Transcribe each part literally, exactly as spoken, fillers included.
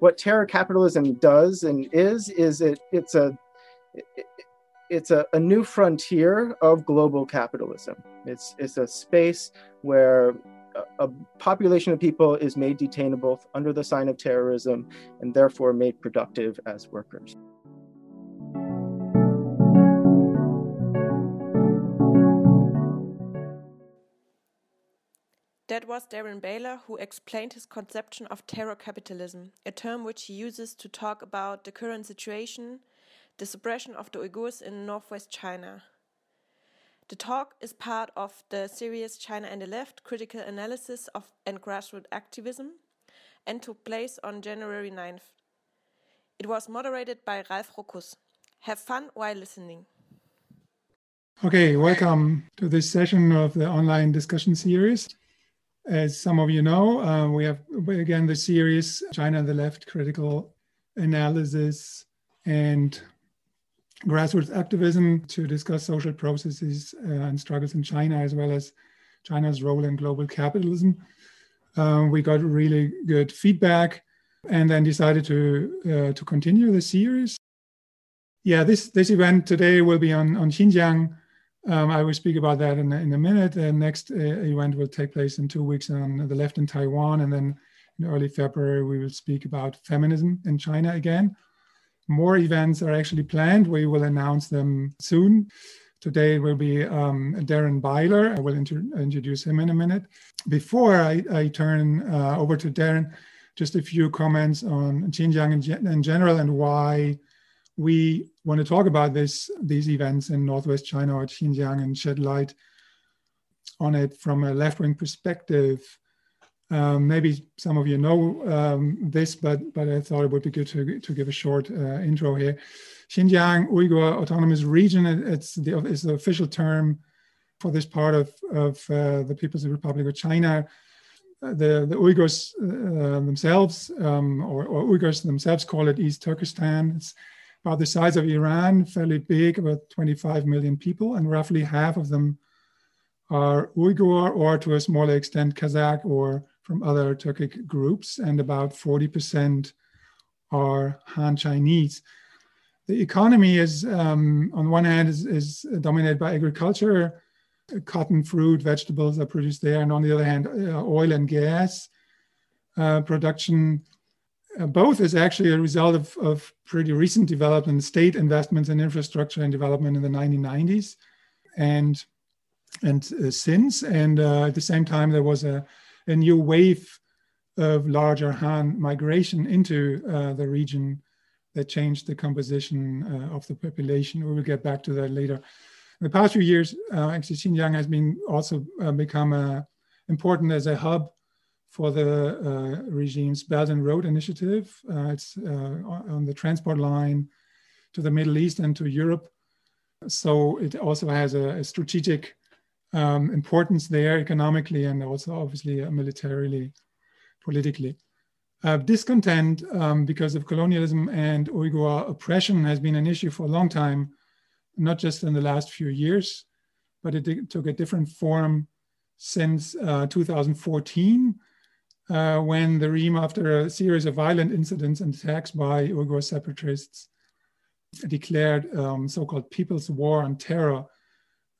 what terror capitalism does and is, is it it's a it's a, a new frontier of global capitalism. It's it's a space where a, a population of people is made detainable under the sign of terrorism and therefore made productive as workers. That was Darren Byler, who explained his conception of terror capitalism, a term which he uses to talk about the current situation, the suppression of the Uyghurs in northwest China. The talk is part of the series China and the Left, Critical Analysis of and Grassroots Activism, and took place on January ninth. It was moderated by Ralf Ruckus. Have fun while listening. Okay, welcome to this session of the online discussion series. As some of you know, uh, we have, again, the series China and the Left, Critical Analysis and Grassroots Activism to discuss social processes uh, and struggles in China, as well as China's role in global capitalism. Uh, we got really good feedback and then decided to, uh, to continue the series. Yeah, this, this event today will be on, on Xinjiang. Um, I will speak about that in, in a minute. The next uh, event will take place in two weeks on the left in Taiwan. And then in early February, we will speak about feminism in China again. More events are actually planned. We will announce them soon. Today will be um, Darren Byler. I will inter- introduce him in a minute. Before I, I turn uh, over to Darren, just a few comments on Xinjiang in, gen- in general and why we want to talk about this, these events in Northwest China or Xinjiang and shed light on it from a left-wing perspective. Um, maybe some of you know um, this, but, but I thought it would be good to, to give a short uh, intro here. Xinjiang Uyghur Autonomous Region, it, it's, the, it's the official term for this part of, of uh, the People's Republic of China. The, the Uyghurs uh, themselves, um, or, or Uyghurs themselves call it East Turkestan. It's about the size of Iran, fairly big, about twenty-five million people, and roughly half of them are Uyghur or to a smaller extent Kazakh or from other Turkic groups, and about forty percent are Han Chinese. The economy is, um, on one hand, is, is dominated by agriculture. Cotton, fruit, vegetables are produced there, and on the other hand, uh, oil and gas uh, production. Uh, both is actually a result of, of pretty recent development, state investments in infrastructure and development in the nineteen nineties and, and uh, since. And uh, at the same time, there was a, a new wave of larger Han migration into uh, the region that changed the composition uh, of the population. We will get back to that later. In the past few years, uh, actually, Xinjiang has been also uh, become uh, important as a hub for the uh, regime's Belt and Road Initiative. Uh, it's uh, on the transport line to the Middle East and to Europe. So it also has a, a strategic um, importance there economically and also obviously uh, militarily, politically. Uh, discontent um, because of colonialism and Uyghur oppression has been an issue for a long time, not just in the last few years, but it d- took a different form since uh, two thousand fourteen. Uh, when the regime, after a series of violent incidents and attacks by Uyghur separatists, declared um, so-called People's War on Terror.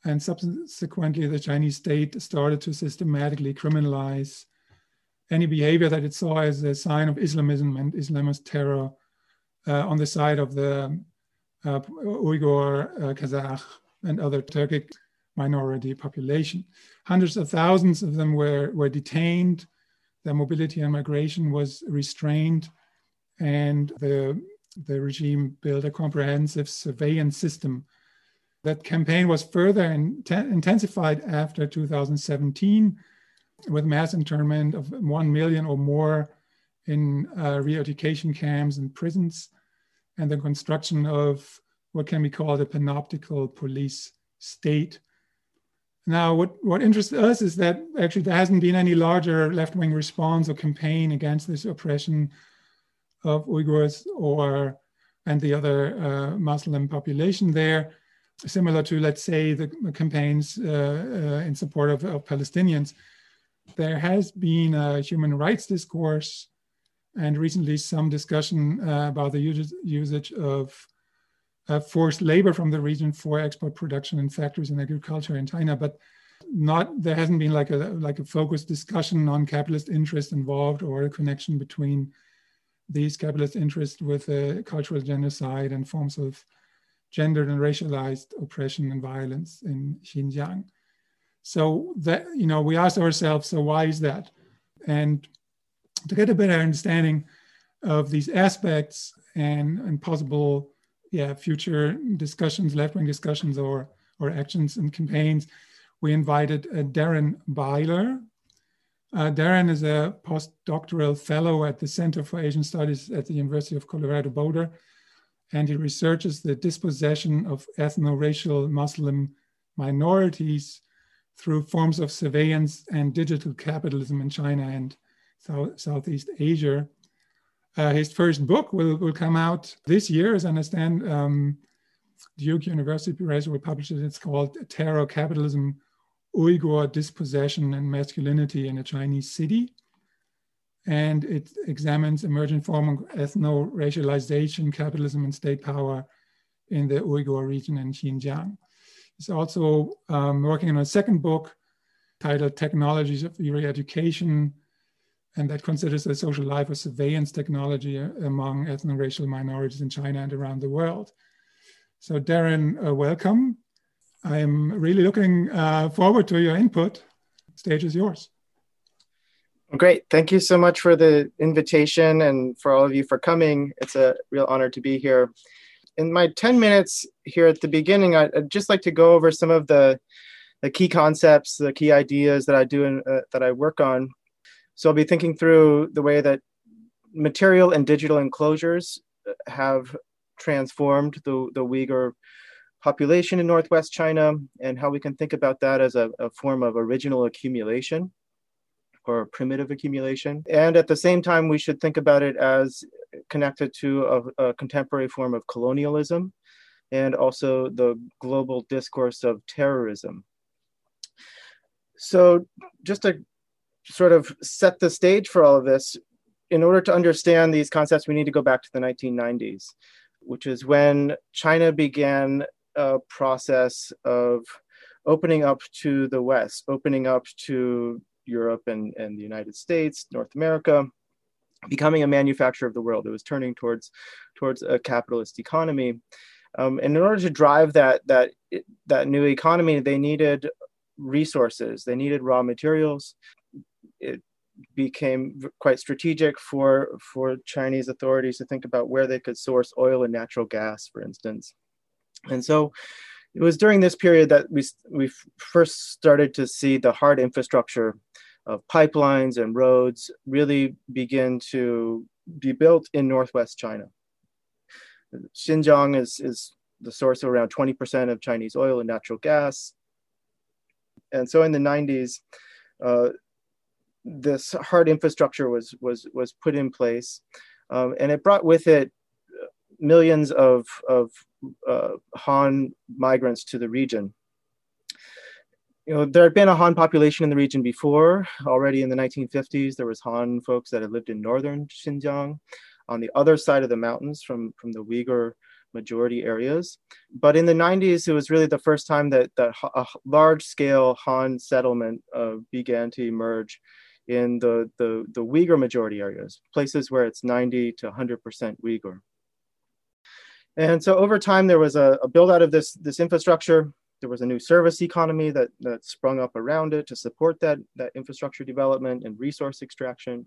And subsequently, the Chinese state started to systematically criminalize any behavior that it saw as a sign of Islamism and Islamist terror uh, on the side of the uh, Uyghur, uh, Kazakh, and other Turkic minority population. Hundreds of thousands of them were, were detained. Their mobility and migration was restrained, and the, the regime built a comprehensive surveillance system. That campaign was further in, te- intensified after two thousand seventeen with mass internment of one million or more in uh, re-education camps and prisons, and the construction of what can be called a panoptical police state. Now, what, what interests us is that actually there hasn't been any larger left-wing response or campaign against this oppression of Uyghurs or and the other uh, Muslim population there, similar to, let's say, the campaigns uh, uh, in support of, of Palestinians. There has been a human rights discourse and recently some discussion uh, about the usage, usage of uh, forced labor from the region for export production in factories and agriculture in China, but not there hasn't been like a like a focused discussion on capitalist interest involved or a connection between these capitalist interests with uh, cultural genocide and forms of gendered and racialized oppression and violence in Xinjiang. So that, you know, we asked ourselves, so why is that? And to get a better understanding of these aspects and, and possible yeah, future discussions, left-wing discussions or, or actions and campaigns, we invited uh, Darren Byler. Uh, Darren is a postdoctoral fellow at the Center for Asian Studies at the University of Colorado Boulder, and he researches the dispossession of ethno-racial Muslim minorities through forms of surveillance and digital capitalism in China and South, Southeast Asia. Uh, his first book will, will come out this year, as I understand. Um, Duke University Press will publish it. It's called Terror Capitalism, Uyghur Dispossession and Masculinity in a Chinese City. And it examines emergent forms of ethno-racialization, capitalism, and state power in the Uyghur region in Xinjiang. He's also um, working on a second book titled Technologies of Reeducation, and that considers the social life of surveillance technology among ethno-racial minorities in China and around the world. So Darren, uh, welcome. I'm really looking uh, forward to your input. Stage is yours. Great. Thank you so much for the invitation and for all of you for coming. It's a real honor to be here. In my ten minutes here at the beginning, I'd just like to go over some of the, the key concepts, the key ideas that I do and uh, that I work on. So I'll be thinking through the way that material and digital enclosures have transformed the, the Uyghur population in Northwest China and how we can think about that as a, a form of original accumulation or primitive accumulation. And at the same time, we should think about it as connected to a, a contemporary form of colonialism and also the global discourse of terrorism. So just to sort of set the stage for all of this, in order to understand these concepts, we need to go back to the nineteen nineties, which is when China began a process of opening up to the West, opening up to Europe and, and the United States, North America, becoming a manufacturer of the world. It was turning towards, towards a capitalist economy. Um, and in order to drive that, that, that new economy, they needed resources. They needed raw materials. It became quite strategic for, for Chinese authorities to think about where they could source oil and natural gas, for instance. And so it was during this period that we, we first started to see the hard infrastructure of pipelines and roads really begin to be built in Northwest China. Xinjiang is, is the source of around twenty percent of Chinese oil and natural gas. And so in the nineties, uh, this hard infrastructure was, was, was put in place, um, and it brought with it millions of, of uh, Han migrants to the region. You know, there had been a Han population in the region before. Already in the nineteen fifties, there was Han folks that had lived in northern Xinjiang on the other side of the mountains from, from the Uyghur majority areas. But in the nineties, it was really the first time that, that a large-scale Han settlement uh, began to emerge in the, the, the Uyghur majority areas, places where it's ninety to one hundred percent Uyghur. And so over time, there was a, a build out of this, this infrastructure. There was a new service economy that, that sprung up around it to support that, that infrastructure development and resource extraction.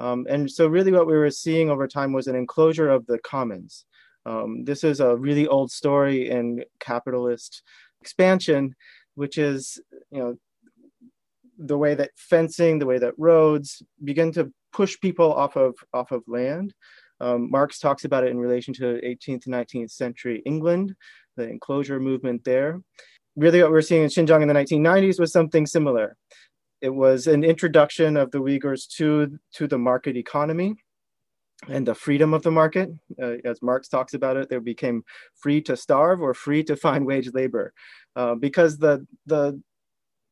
Um, and so really what we were seeing over time was an enclosure of the commons. Um, this is a really old story in capitalist expansion, which is, you know, the way that fencing, the way that roads begin to push people off of, off of land. Um, Marx talks about it in relation to eighteenth and nineteenth century England, the enclosure movement there. Really what we're seeing in Xinjiang in the nineteen nineties was something similar. It was an introduction of the Uyghurs to, to the market economy and the freedom of the market. Uh, as Marx talks about it, they became free to starve or free to find wage labor uh, because the, the,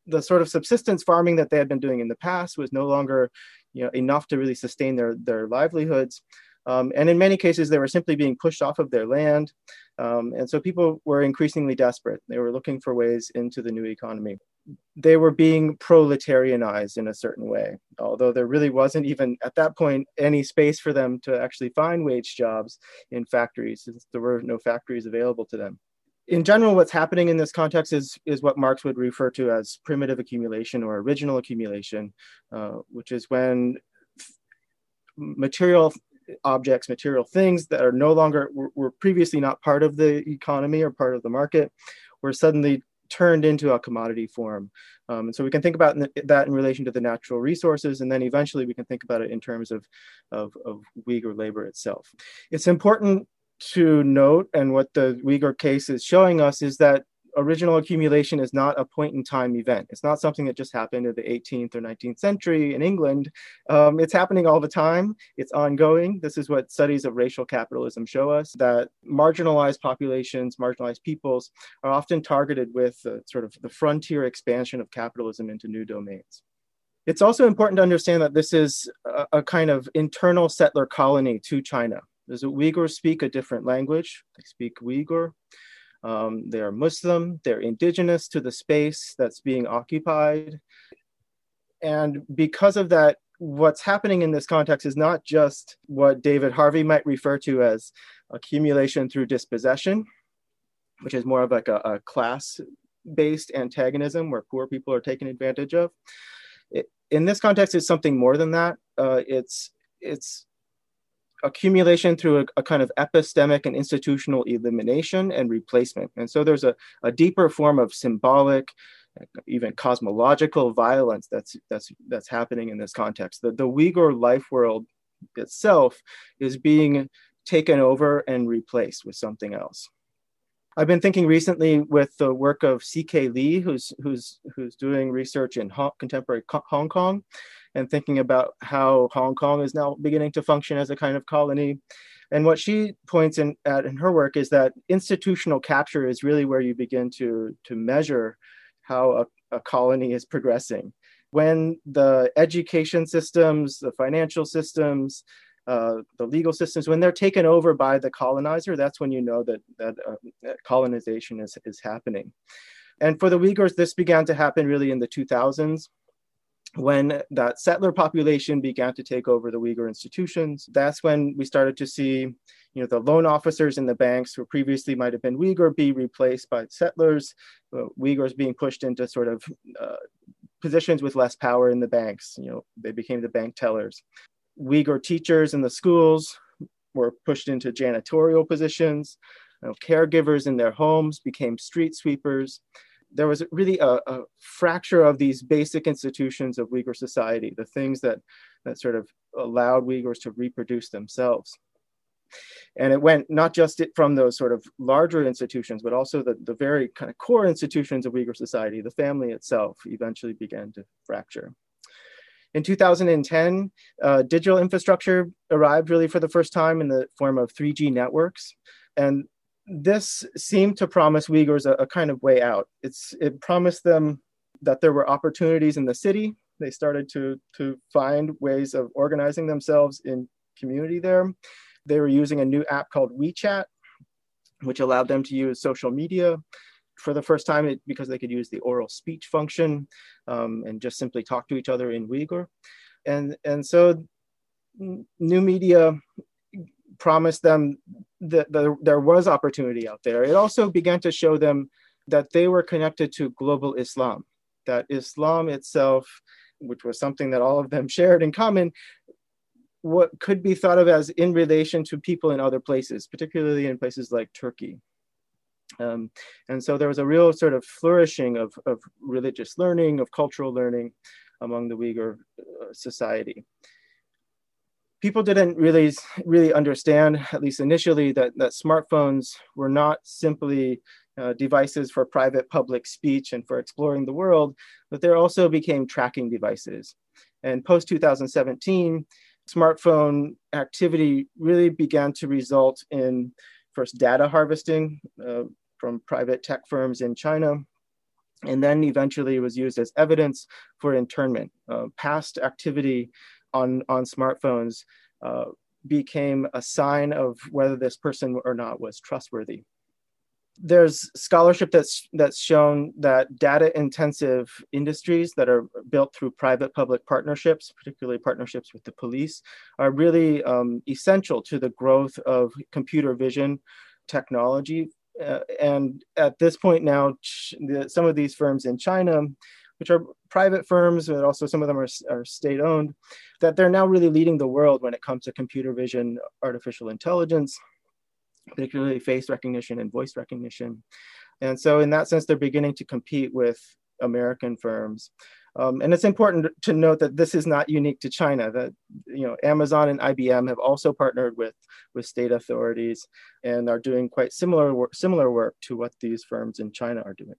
the sort of subsistence farming that they had been doing in the past was no longer you know, enough to really sustain their, their livelihoods. Um, and in many cases, they were simply being pushed off of their land. Um, and so people were increasingly desperate. They were looking for ways into the new economy. They were being proletarianized in a certain way, although there really wasn't even at that point any space for them to actually find wage jobs in factories, since there were no factories available to them. In general, what's happening in this context is, is what Marx would refer to as primitive accumulation or original accumulation, uh, which is when material objects, material things that are no longer, were, were previously not part of the economy or part of the market, were suddenly turned into a commodity form. Um, and so we can think about that in relation to the natural resources, and then eventually we can think about it in terms of, of, of Uyghur labor itself. It's important to note, and what the Uyghur case is showing us, is that original accumulation is not a point in time event. It's not something that just happened in the eighteenth or nineteenth century in England. Um, it's happening all the time. It's ongoing. This is what studies of racial capitalism show us, that marginalized populations, marginalized peoples are often targeted with uh, sort of the frontier expansion of capitalism into new domains. It's also important to understand that this is a, a kind of internal settler colony to China. The Uyghurs speak a different language. They speak Uyghur. Um, they are Muslim, they're indigenous to the space that's being occupied. And because of that, what's happening in this context is not just what David Harvey might refer to as accumulation through dispossession, which is more of like a, a class-based antagonism where poor people are taken advantage of. It, in this context, it's something more than that. Uh, it's, it's accumulation through a, a kind of epistemic and institutional elimination and replacement. And so there's a, a deeper form of symbolic, even cosmological violence that's that's that's happening in this context. The, the Uyghur life world itself is being taken over and replaced with something else. I've been thinking recently with the work of C K Lee, who's, who's, who's doing research in Hong, contemporary Hong Kong, and thinking about how Hong Kong is now beginning to function as a kind of colony. And what she points in, at in her work is that institutional capture is really where you begin to, to measure how a, a colony is progressing. When the education systems, the financial systems, uh, the legal systems, when they're taken over by the colonizer, that's when you know that, that, uh, that colonization is, is happening. And for the Uyghurs, this began to happen really in the two thousands. When that settler population began to take over the Uyghur institutions, that's when we started to see, you know, the loan officers in the banks who previously might have been Uyghur be replaced by settlers, uh, Uyghurs being pushed into sort of uh, positions with less power in the banks. You know, they became the bank tellers. Uyghur teachers in the schools were pushed into janitorial positions. You know, caregivers in their homes became street sweepers. There was really a, a fracture of these basic institutions of Uyghur society, the things that, that sort of allowed Uyghurs to reproduce themselves. And it went not just it from those sort of larger institutions, but also the, the very kind of core institutions of Uyghur society, the family itself, eventually began to fracture. In two thousand ten, uh, digital infrastructure arrived really for the first time in the form of three G networks. And this seemed to promise Uyghurs a, a kind of way out. It's, it promised them that there were opportunities in the city. They started to, to find ways of organizing themselves in community there. They were using a new app called WeChat, which allowed them to use social media for the first time, it, because they could use the oral speech function um, and just simply talk to each other in Uyghur. And, and so new media promised them that the, there was opportunity out there. It also began to show them that they were connected to global Islam, that Islam itself, which was something that all of them shared in common, what could be thought of as in relation to people in other places, particularly in places like Turkey. Um, and so there was a real sort of flourishing of, of religious learning, of cultural learning among the Uyghur society. People didn't really, really understand, at least initially, that, that smartphones were not simply uh, devices for private public speech and for exploring the world, but they also became tracking devices. And post-two thousand seventeen, smartphone activity really began to result in first data harvesting uh, from private tech firms in China, and then eventually was used as evidence for internment. Uh, past activity on, on smartphones uh, became a sign of whether this person or not was trustworthy. There's scholarship that's, that's shown that data-intensive industries that are built through private-public partnerships, particularly partnerships with the police, are really um, essential to the growth of computer vision technology. Uh, and at this point now, the, some of these firms in China, which are private firms, but also some of them are, are state-owned, that they're now really leading the world when it comes to computer vision, artificial intelligence, particularly face recognition and voice recognition. And so in that sense, they're beginning to compete with American firms. Um, and it's important to note that this is not unique to China, that you know, Amazon and I B M have also partnered with, with state authorities and are doing quite similar work, similar work to what these firms in China are doing.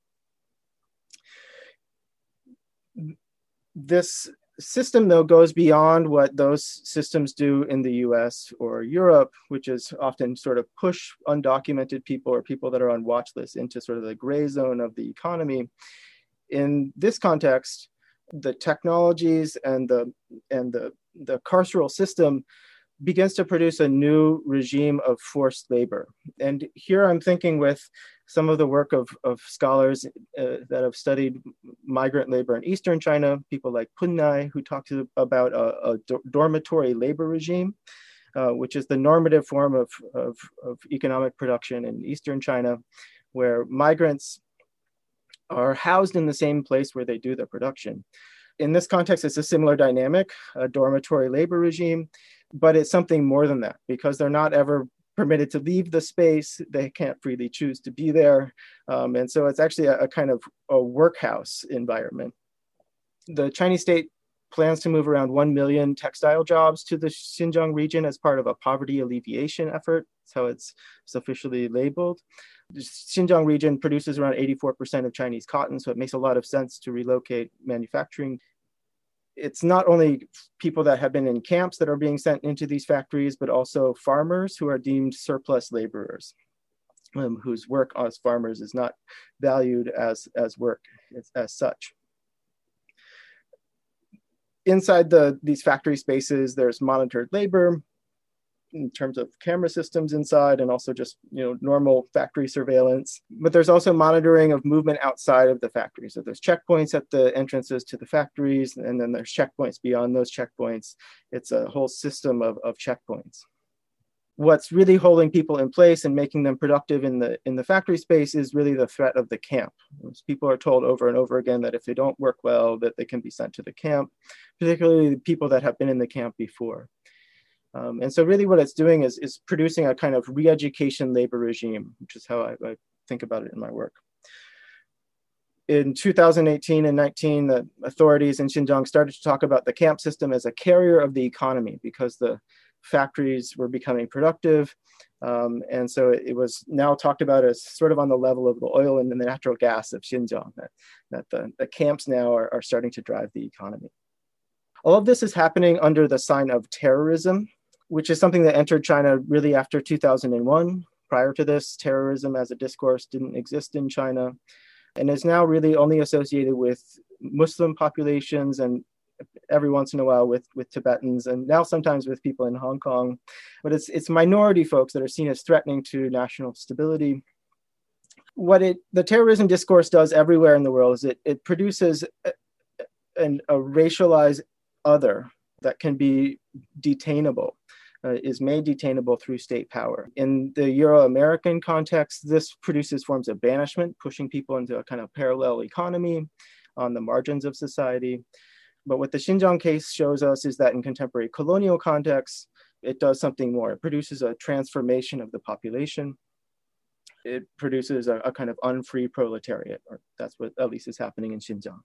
This system, though, goes beyond what those systems do in the U S or Europe, which is often sort of push undocumented people or people that are on watch lists into sort of the gray zone of the economy. In this context, the technologies and the, and the, the carceral system begins to produce a new regime of forced labor. And here I'm thinking with some of the work of, of scholars uh, that have studied migrant labor in Eastern China, people like Pun Nai, who talked about a, a dormitory labor regime, uh, which is the normative form of, of, of economic production in Eastern China, where migrants are housed in the same place where they do their production. In this context, it's a similar dynamic, a dormitory labor regime, but it's something more than that because they're not ever permitted to leave the space. They can't freely choose to be there. Um, and so it's actually a, a kind of a workhouse environment. The Chinese state plans to move around one million textile jobs to the Xinjiang region as part of a poverty alleviation effort. That's how it's, it's officially labeled. The Xinjiang region produces around eighty-four percent of Chinese cotton, so it makes a lot of sense to relocate manufacturing. It's not only people that have been in camps that are being sent into these factories, but also farmers who are deemed surplus laborers, um, whose work as farmers is not valued as, as work as, as such. Inside the, these factory spaces, there's monitored labor in terms of camera systems inside and also just you know normal factory surveillance. But there's also monitoring of movement outside of the factory. So there's checkpoints at the entrances to the factories, and then there's checkpoints beyond those checkpoints. It's a whole system of, of checkpoints. What's really holding people in place and making them productive in the, in the factory space is really the threat of the camp. People are told over and over again that if they don't work well, that they can be sent to the camp, particularly the people that have been in the camp before. Um, and so really what it's doing is, is producing a kind of re-education labor regime, which is how I, I think about it in my work. In two thousand eighteen and nineteen, the authorities in Xinjiang started to talk about the camp system as a carrier of the economy because the factories were becoming productive. Um, and so it, it was now talked about as sort of on the level of the oil and the natural gas of Xinjiang, that, that the, the camps now are, are starting to drive the economy. All of this is happening under the sign of terrorism, which is something that entered China really after two thousand one. Prior to this, terrorism as a discourse didn't exist in China and is now really only associated with Muslim populations and every once in a while with, with Tibetans and now sometimes with people in Hong Kong. But it's, it's minority folks that are seen as threatening to national stability. What it, the terrorism discourse does everywhere in the world is it, it produces a, an, a racialized other that can be detainable, uh, is made detainable through state power. In the Euro-American context, this produces forms of banishment, pushing people into a kind of parallel economy on the margins of society. But what the Xinjiang case shows us is that in contemporary colonial contexts, it does something more. It produces a transformation of the population. It produces a, a kind of unfree proletariat, or that's what at least is happening in Xinjiang.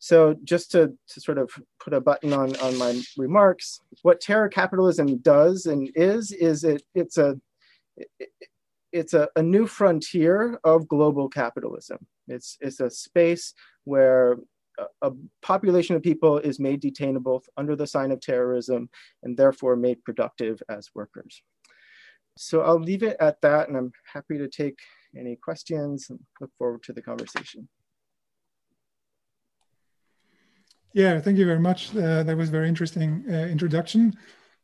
So just to, to sort of put a button on, on my remarks, what terror capitalism does and is, is it, it's, a, it, it's a, a new frontier of global capitalism. It's, it's a space where a, a population of people is made detainable under the sign of terrorism and therefore made productive as workers. So I'll leave it at that, and I'm happy to take any questions and look forward to the conversation. Yeah, thank you very much. Uh, that was a very interesting uh, introduction.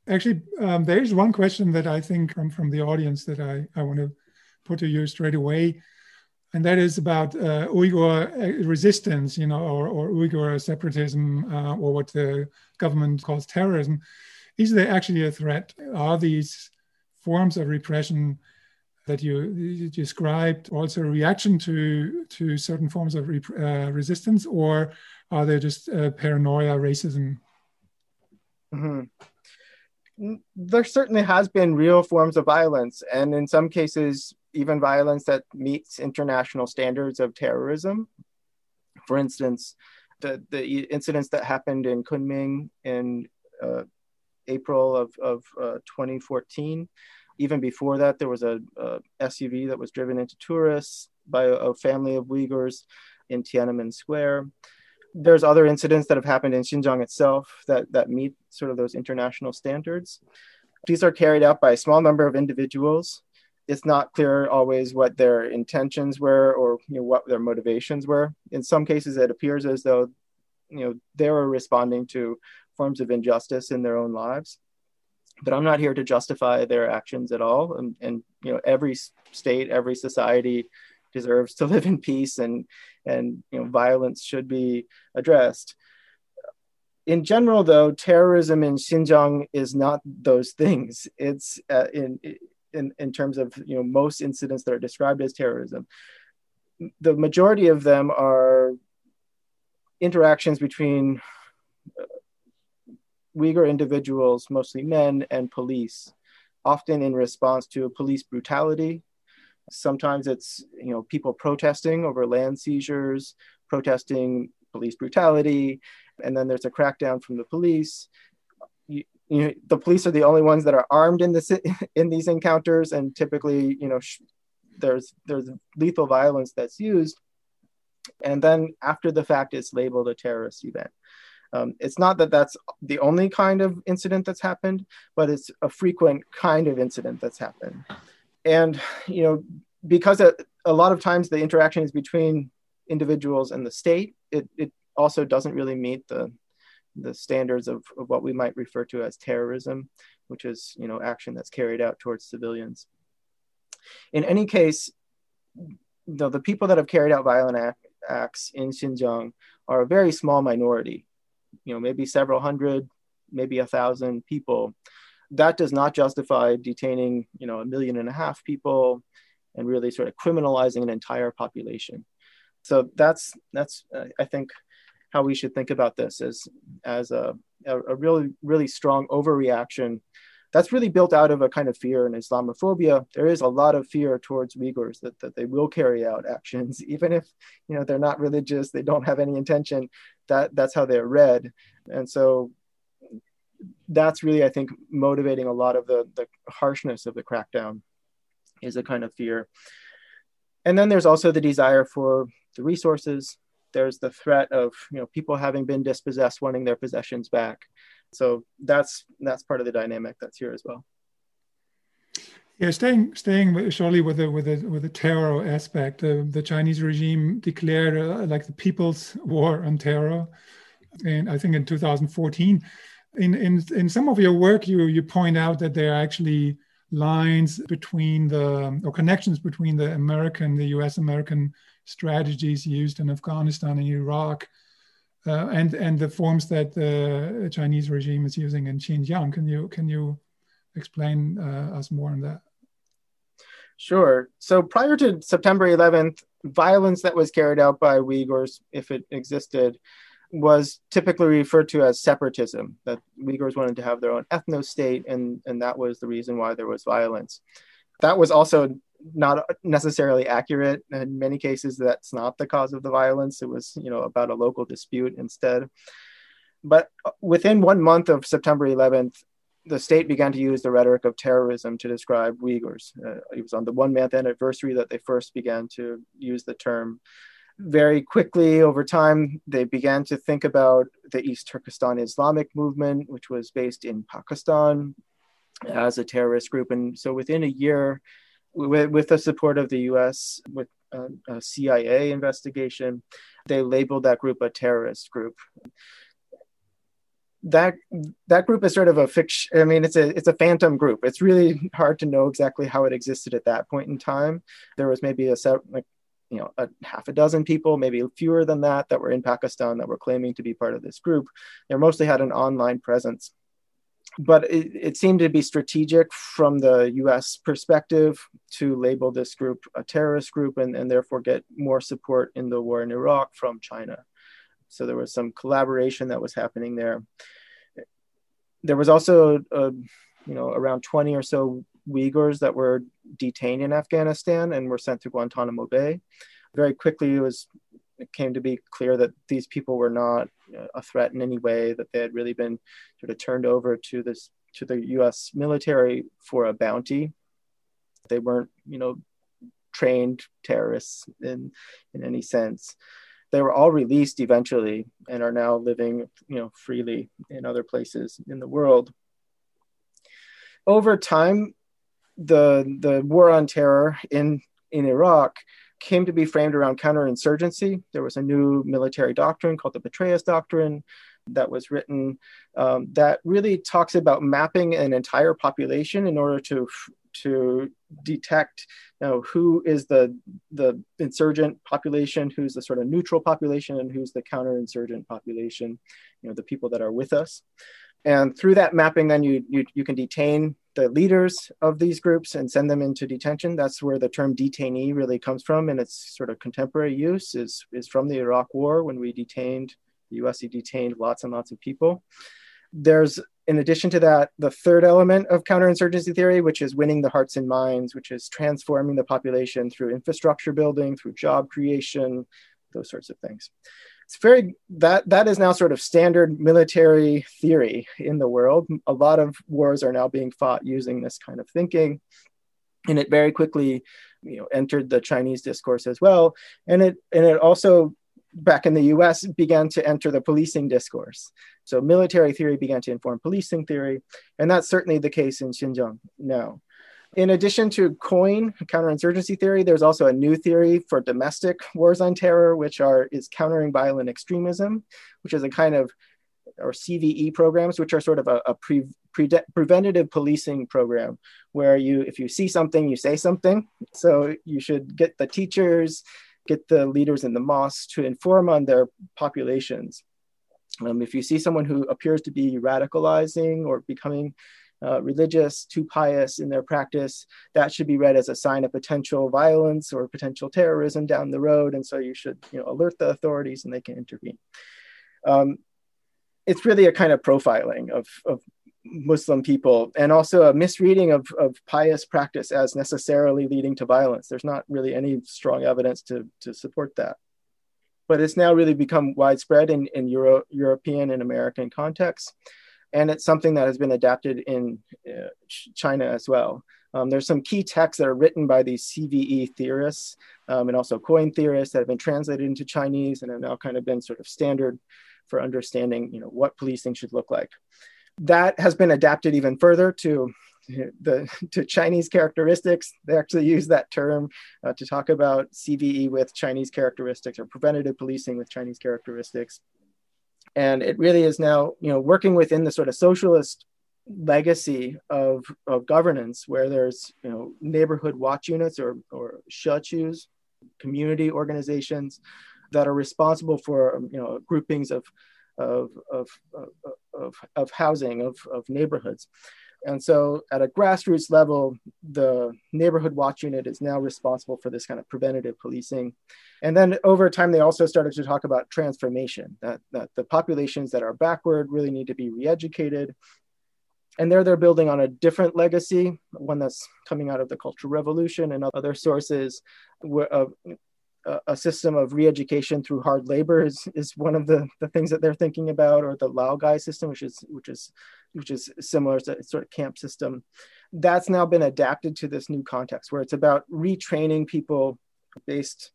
Actually, um, there is one question that I think comes from the audience that I, I want to put to you straight away. And that is about uh, Uyghur resistance, you know, or, or Uyghur separatism, uh, or what the government calls terrorism. Is there actually a threat? Are these forms of repression that you, you described also a reaction to, to certain forms of rep- uh, resistance, or are they just uh, paranoia, racism? Mm-hmm. There certainly has been real forms of violence, and in some cases, even violence that meets international standards of terrorism. For instance, the, the incidents that happened in Kunming in uh, April of, of uh, twenty fourteen. Even before that, there was a, a S U V that was driven into tourists by a, a family of Uyghurs in Tiananmen Square. There's other incidents that have happened in Xinjiang itself that, that meet sort of those international standards. These are carried out by a small number of individuals. It's not clear always what their intentions were, or you know, what their motivations were. In some cases, it appears as though you know, they were responding to forms of injustice in their own lives. But I'm not here to justify their actions at all. And, and you know, every state, every society deserves to live in peace, and and you know, violence should be addressed. In general, though, terrorism in Xinjiang is not those things. It's uh, in in in terms of you know most incidents that are described as terrorism, the majority of them are interactions between Uyghur individuals, mostly men, and police, often in response to police brutality. Sometimes it's you know people protesting over land seizures, protesting police brutality, and then there's a crackdown from the police. You, you know, the police are the only ones that are armed in this in these encounters, and typically you know sh- there's there's lethal violence that's used, and then after the fact, it's labeled a terrorist event. Um, it's not that that's the only kind of incident that's happened, but it's a frequent kind of incident that's happened. And, you know, because a, a lot of times the interaction is between individuals and the state, it, it also doesn't really meet the the standards of, of what we might refer to as terrorism, which is, you know, action that's carried out towards civilians. In any case, the, the people that have carried out violent act, acts in Xinjiang are a very small minority. You know, maybe several hundred, maybe a thousand people. That does not justify detaining, you know, a million and a half people and really sort of criminalizing an entire population. So that's, that's uh, I think, how we should think about this as, as a, a, a really, really strong overreaction that's really built out of a kind of fear and Islamophobia. There is a lot of fear towards Uyghurs that, that they will carry out actions, even if, you know, they're not religious, they don't have any intention, that that's how they're read. And so that's really, I think, motivating a lot of the, the harshness of the crackdown, is a kind of fear. And then there's also the desire for the resources. There's the threat of you know people having been dispossessed, wanting their possessions back. So that's that's part of the dynamic that's here as well. Yeah, staying staying surely with the with the with the terror aspect. Uh, the Chinese regime declared uh, like the People's War on Terror, and I think in two thousand fourteen. In, in in some of your work, you you point out that there are actually lines between the, or connections between the American, the U S American strategies used in Afghanistan and Iraq, uh, and and the forms that the Chinese regime is using in Xinjiang. Can you can you explain uh, us more on that? Sure. So prior to September eleventh, violence that was carried out by Uyghurs, if it existed, was typically referred to as separatism, that Uyghurs wanted to have their own ethno-state, and, and that was the reason why there was violence. That was also not necessarily accurate. In many cases, that's not the cause of the violence. It was, you know, about a local dispute instead. But within one month of September eleventh, the state began to use the rhetoric of terrorism to describe Uyghurs. Uh, it was on the one-month anniversary that they first began to use the term. Very quickly over time, they began to think about the East Turkestan Islamic Movement, which was based in Pakistan, as a terrorist group. And so within a year, with, with the support of the U S, with uh, a C I A investigation, they labeled that group a terrorist group. that that group is sort of a fiction. I mean, it's a it's a phantom group. It's really hard to know exactly how it existed at that point in time. There was maybe a set, like, you know, a half a dozen people, maybe fewer than that, that were in Pakistan that were claiming to be part of this group. They mostly had an online presence. But it, it seemed to be strategic from the U S perspective to label this group a terrorist group and, and therefore get more support in the war in Iraq from China. So there was some collaboration that was happening there. There was also, uh, you know, around twenty or so Uyghurs that were detained in Afghanistan and were sent to Guantanamo Bay. Very quickly, it was it came to be clear that these people were not a threat in any way, that they had really been sort of turned over to this to the U S military for a bounty. They weren't, you know, trained terrorists in in any sense. They were all released eventually and are now living, you know, freely in other places in the world. Over time, the the war on terror in in Iraq came to be framed around counterinsurgency. There was a new military doctrine called the Petraeus Doctrine that was written um, that really talks about mapping an entire population in order to to detect, you know, who is the the insurgent population, who's the sort of neutral population, and who's the counterinsurgent population, you know, the people that are with us. And through that mapping, then you you, you can detain the leaders of these groups and send them into detention. That's where the term detainee really comes from, and its sort of contemporary use is, is from the Iraq War, when we detained, the U S detained lots and lots of people. There's, in addition to that, the third element of counterinsurgency theory, which is winning the hearts and minds, which is transforming the population through infrastructure building, through job creation, those sorts of things. It's very, that, that is now sort of standard military theory in the world. A lot of wars are now being fought using this kind of thinking. And it very quickly, you know, entered the Chinese discourse as well. And it, and it also, back in the U S, began to enter the policing discourse. So military theory began to inform policing theory. And that's certainly the case in Xinjiang now. In addition to COIN, counterinsurgency theory, there's also a new theory for domestic wars on terror, which are is countering violent extremism, which is a kind of, or C V E programs, which are sort of a, a pre, pre, preventative policing program, where you, if you see something, you say something. So you should get the teachers, get the leaders in the mosques to inform on their populations. Um, if you see someone who appears to be radicalizing or becoming Uh, religious, too pious in their practice, that should be read as a sign of potential violence or potential terrorism down the road. And so you should, you know, alert the authorities and they can intervene. Um, it's really a kind of profiling of, of Muslim people, and also a misreading of, of pious practice as necessarily leading to violence. There's not really any strong evidence to, to support that. But it's now really become widespread in, in Euro, European and American contexts. And it's something that has been adapted in uh, China as well. Um, there's some key texts that are written by these C V E theorists um, and also COIN theorists that have been translated into Chinese and have now kind of been sort of standard for understanding, you know, what policing should look like. That has been adapted even further to the to Chinese characteristics. They actually use that term uh, to talk about C V E with Chinese characteristics, or preventative policing with Chinese characteristics. And it really is now, you know, working within the sort of socialist legacy of, of governance, where there's, you know, neighborhood watch units or, or shachus, community organizations that are responsible for, you know, groupings of, of, of, of, of, of housing, of, of neighborhoods. And so at a grassroots level, the neighborhood watch unit is now responsible for this kind of preventative policing. And then over time, they also started to talk about transformation, that, that the populations that are backward really need to be re-educated. And there they're building on a different legacy, one that's coming out of the Cultural Revolution and other sources. A, a system of re-education through hard labor is, is one of the, the things that they're thinking about, or the Lao Gai system, which is, which is which is similar to sort of camp system. That's now been adapted to this new context, where it's about retraining people based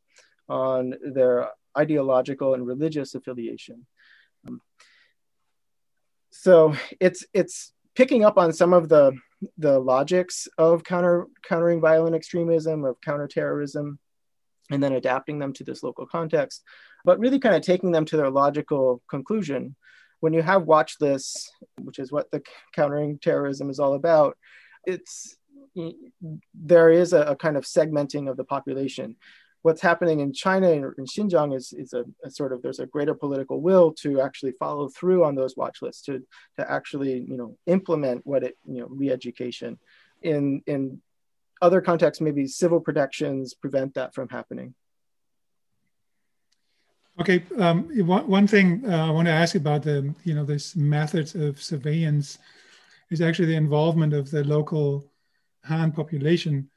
on their ideological and religious affiliation. Um, so it's it's picking up on some of the, the logics of counter countering violent extremism, of counterterrorism, and then adapting them to this local context, but really kind of taking them to their logical conclusion. when you have watch lists, which is what the countering terrorism is all about, it's there is a, a kind of segmenting of the population. What's happening in China and in Xinjiang is, is a, a sort of, there's a greater political will to actually follow through on those watch lists, to, to actually, you know, implement what it, you know, re-education. In, in other contexts, maybe civil protections prevent that from happening. Okay, um, one, one thing uh, I want to ask about the, you know, this methods of surveillance is actually the involvement of the local Han population,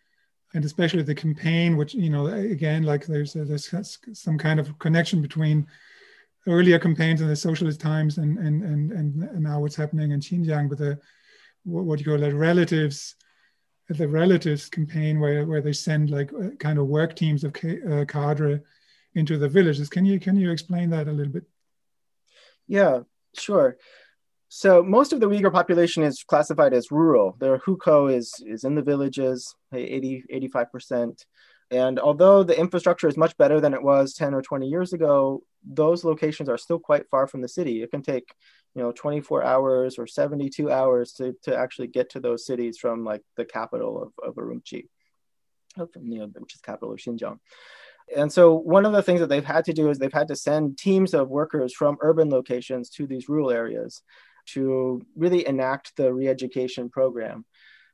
and especially the campaign, which, you know, again, like there's, a, there's some kind of connection between earlier campaigns in the socialist times and, and, and, and now what's happening in Xinjiang with the, what you call the relatives, the relatives campaign, where, where they send like kind of work teams of cadre into the villages. Can you, can you explain that a little bit? Yeah, sure. So most of the Uyghur population is classified as rural. Their hukou is, is in the villages, eighty, eighty-five percent. And although the infrastructure is much better than it was ten or twenty years ago, those locations are still quite far from the city. It can take, you know, twenty-four hours or seventy-two hours to, to actually get to those cities from like the capital of, of Urumqi, you know, which is capital of Xinjiang. And so one of the things that they've had to do is they've had to send teams of workers from urban locations to these rural areas to really enact the re-education program.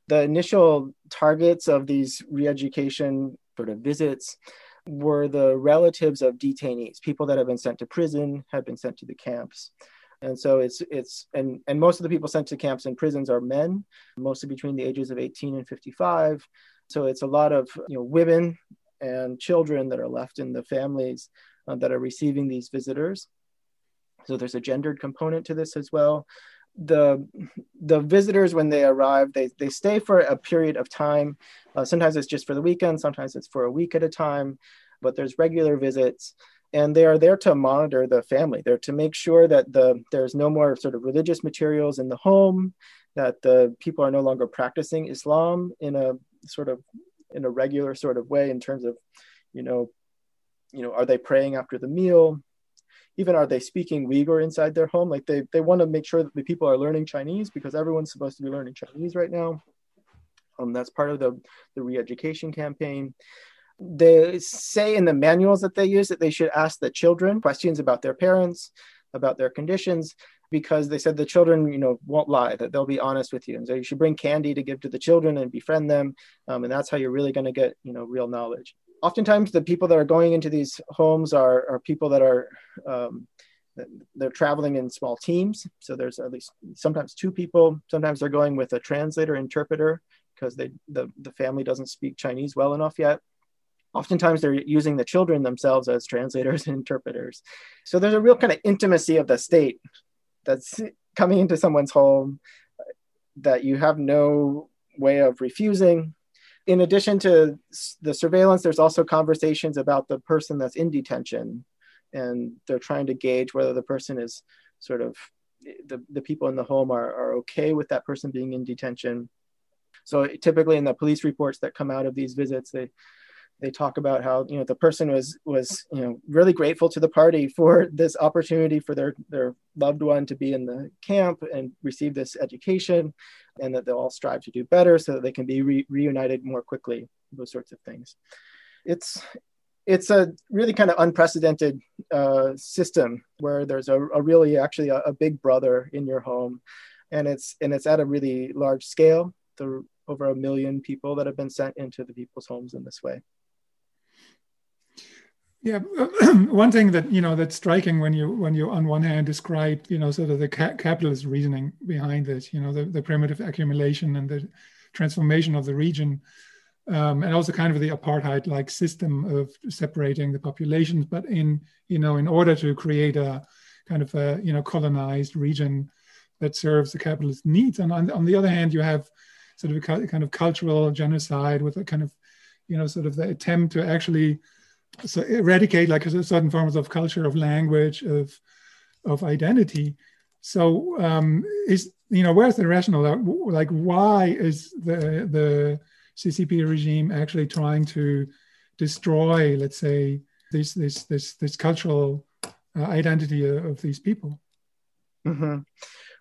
The initial targets of these re-education sort of visits were the relatives of detainees, people that have been sent to prison, have been sent to the camps. And so it's, it's and, and most of the people sent to camps and prisons are men, mostly between the ages of eighteen and fifty-five. So it's a lot of, you know, women and children that are left in the families uh, that are receiving these visitors. So there's a gendered component to this as well. The, the visitors, when they arrive, they, they stay for a period of time. Uh, sometimes it's just for the weekend, sometimes it's for a week at a time, but there's regular visits. And they are there to monitor the family. They're to make sure that the, there's no more sort of religious materials in the home, that the people are no longer practicing Islam in a sort of, in a regular sort of way in terms of, you know, you know, are they praying after the meal? Even are they speaking Uyghur inside their home? Like they, they want to make sure that the people are learning Chinese because everyone's supposed to be learning Chinese right now. Um, that's part of the, the re-education campaign. They say in the manuals that they use that they should ask the children questions about their parents, about their conditions, because they said the children, you know, won't lie, that they'll be honest with you. And so you should bring candy to give to the children and befriend them. Um, and that's how you're really going to get, you know, real knowledge. Oftentimes the people that are going into these homes are, are people that are, um, they're traveling in small teams. So there's at least sometimes two people, sometimes they're going with a translator interpreter because they, the, the family doesn't speak Chinese well enough yet. Oftentimes they're using the children themselves as translators and interpreters. So there's a real kind of intimacy of the state that's coming into someone's home that you have no way of refusing. In addition to the surveillance, there's also conversations about the person that's in detention, and they're trying to gauge whether the person is sort of, the, the people in the home are, are okay with that person being in detention. So typically in the police reports that come out of these visits, they they talk about how, you know, the person was, was, you know, really grateful to the party for this opportunity for their, their loved one to be in the camp and receive this education, and that they'll all strive to do better so that they can be re- reunited more quickly, those sorts of things. It's, it's a really kind of unprecedented uh, system where there's a, a really actually a, a big brother in your home, and it's, and it's at a really large scale. There are over a million people that have been sent into the people's homes in this way. Yeah, one thing that, you know, that's striking when you when you on one hand describe, you know, sort of the ca- capitalist reasoning behind this, you know, the, the primitive accumulation and the transformation of the region, um, and also kind of the apartheid-like system of separating the populations, but in, you know, in order to create a kind of a, you know, colonized region that serves the capitalist needs. And on, on the other hand, you have sort of a kind of cultural genocide with a kind of, you know, sort of the attempt to actually so eradicate like certain forms of culture, of language, of of identity. So um, is, you know, where's the rationale? Like, why is the the C C P regime actually trying to destroy, let's say, this this this this cultural uh, identity of these people? Mm-hmm.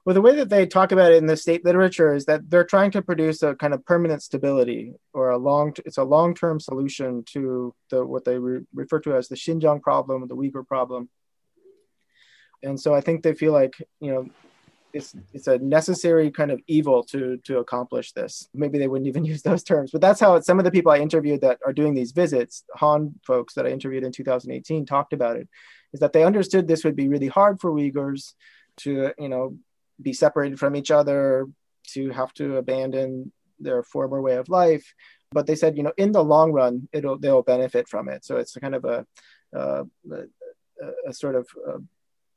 Well, the way that they talk about it in the state literature is that they're trying to produce a kind of permanent stability, or a long, it's a long-term solution to the, what they re- refer to as the Xinjiang problem, the Uyghur problem. And so I think they feel like, you know, it's it's a necessary kind of evil to to accomplish this. Maybe they wouldn't even use those terms, but that's how it, some of the people I interviewed that are doing these visits, Han folks that I interviewed in two thousand eighteen talked about it, is that they understood this would be really hard for Uyghurs to, you know, be separated from each other, to have to abandon their former way of life. But they said, you know, in the long run, it'll they'll benefit from it. So it's kind of a, uh, a, a sort of uh,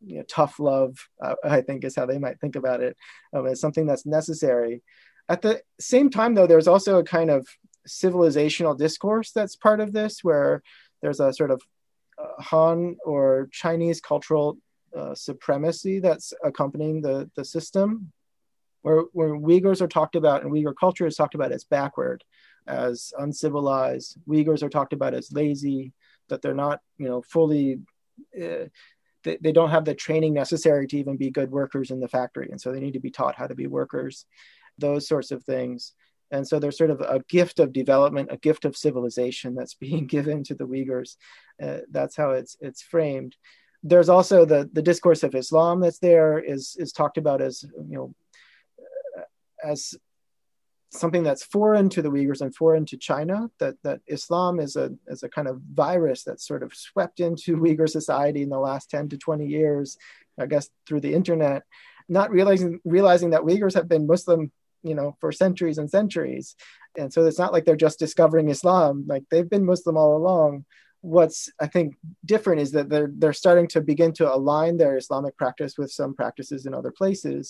you know, tough love, uh, I think is how they might think about it, um, as something that's necessary. At the same time, though, there's also a kind of civilizational discourse that's part of this, where there's a sort of uh, Han or Chinese cultural Uh, supremacy that's accompanying the, the system, where, where Uyghurs are talked about, and Uyghur culture is talked about as backward, as uncivilized. Uyghurs are talked about as lazy, that they're not, you know, fully, uh, they, they don't have the training necessary to even be good workers in the factory. And so they need to be taught how to be workers, those sorts of things. And so there's sort of a gift of development, a gift of civilization that's being given to the Uyghurs. Uh, that's how it's it's framed. There's also the, the discourse of Islam that's there is, is talked about as, you know, as something that's foreign to the Uyghurs and foreign to China, that, that Islam is a, is a kind of virus that's sort of swept into Uyghur society in the last ten to twenty years, I guess, through the internet, not realizing, realizing that Uyghurs have been Muslim, you know, for centuries and centuries. And so it's not like they're just discovering Islam, like they've been Muslim all along. What's, I think, different is that they're they're starting to begin to align their Islamic practice with some practices in other places.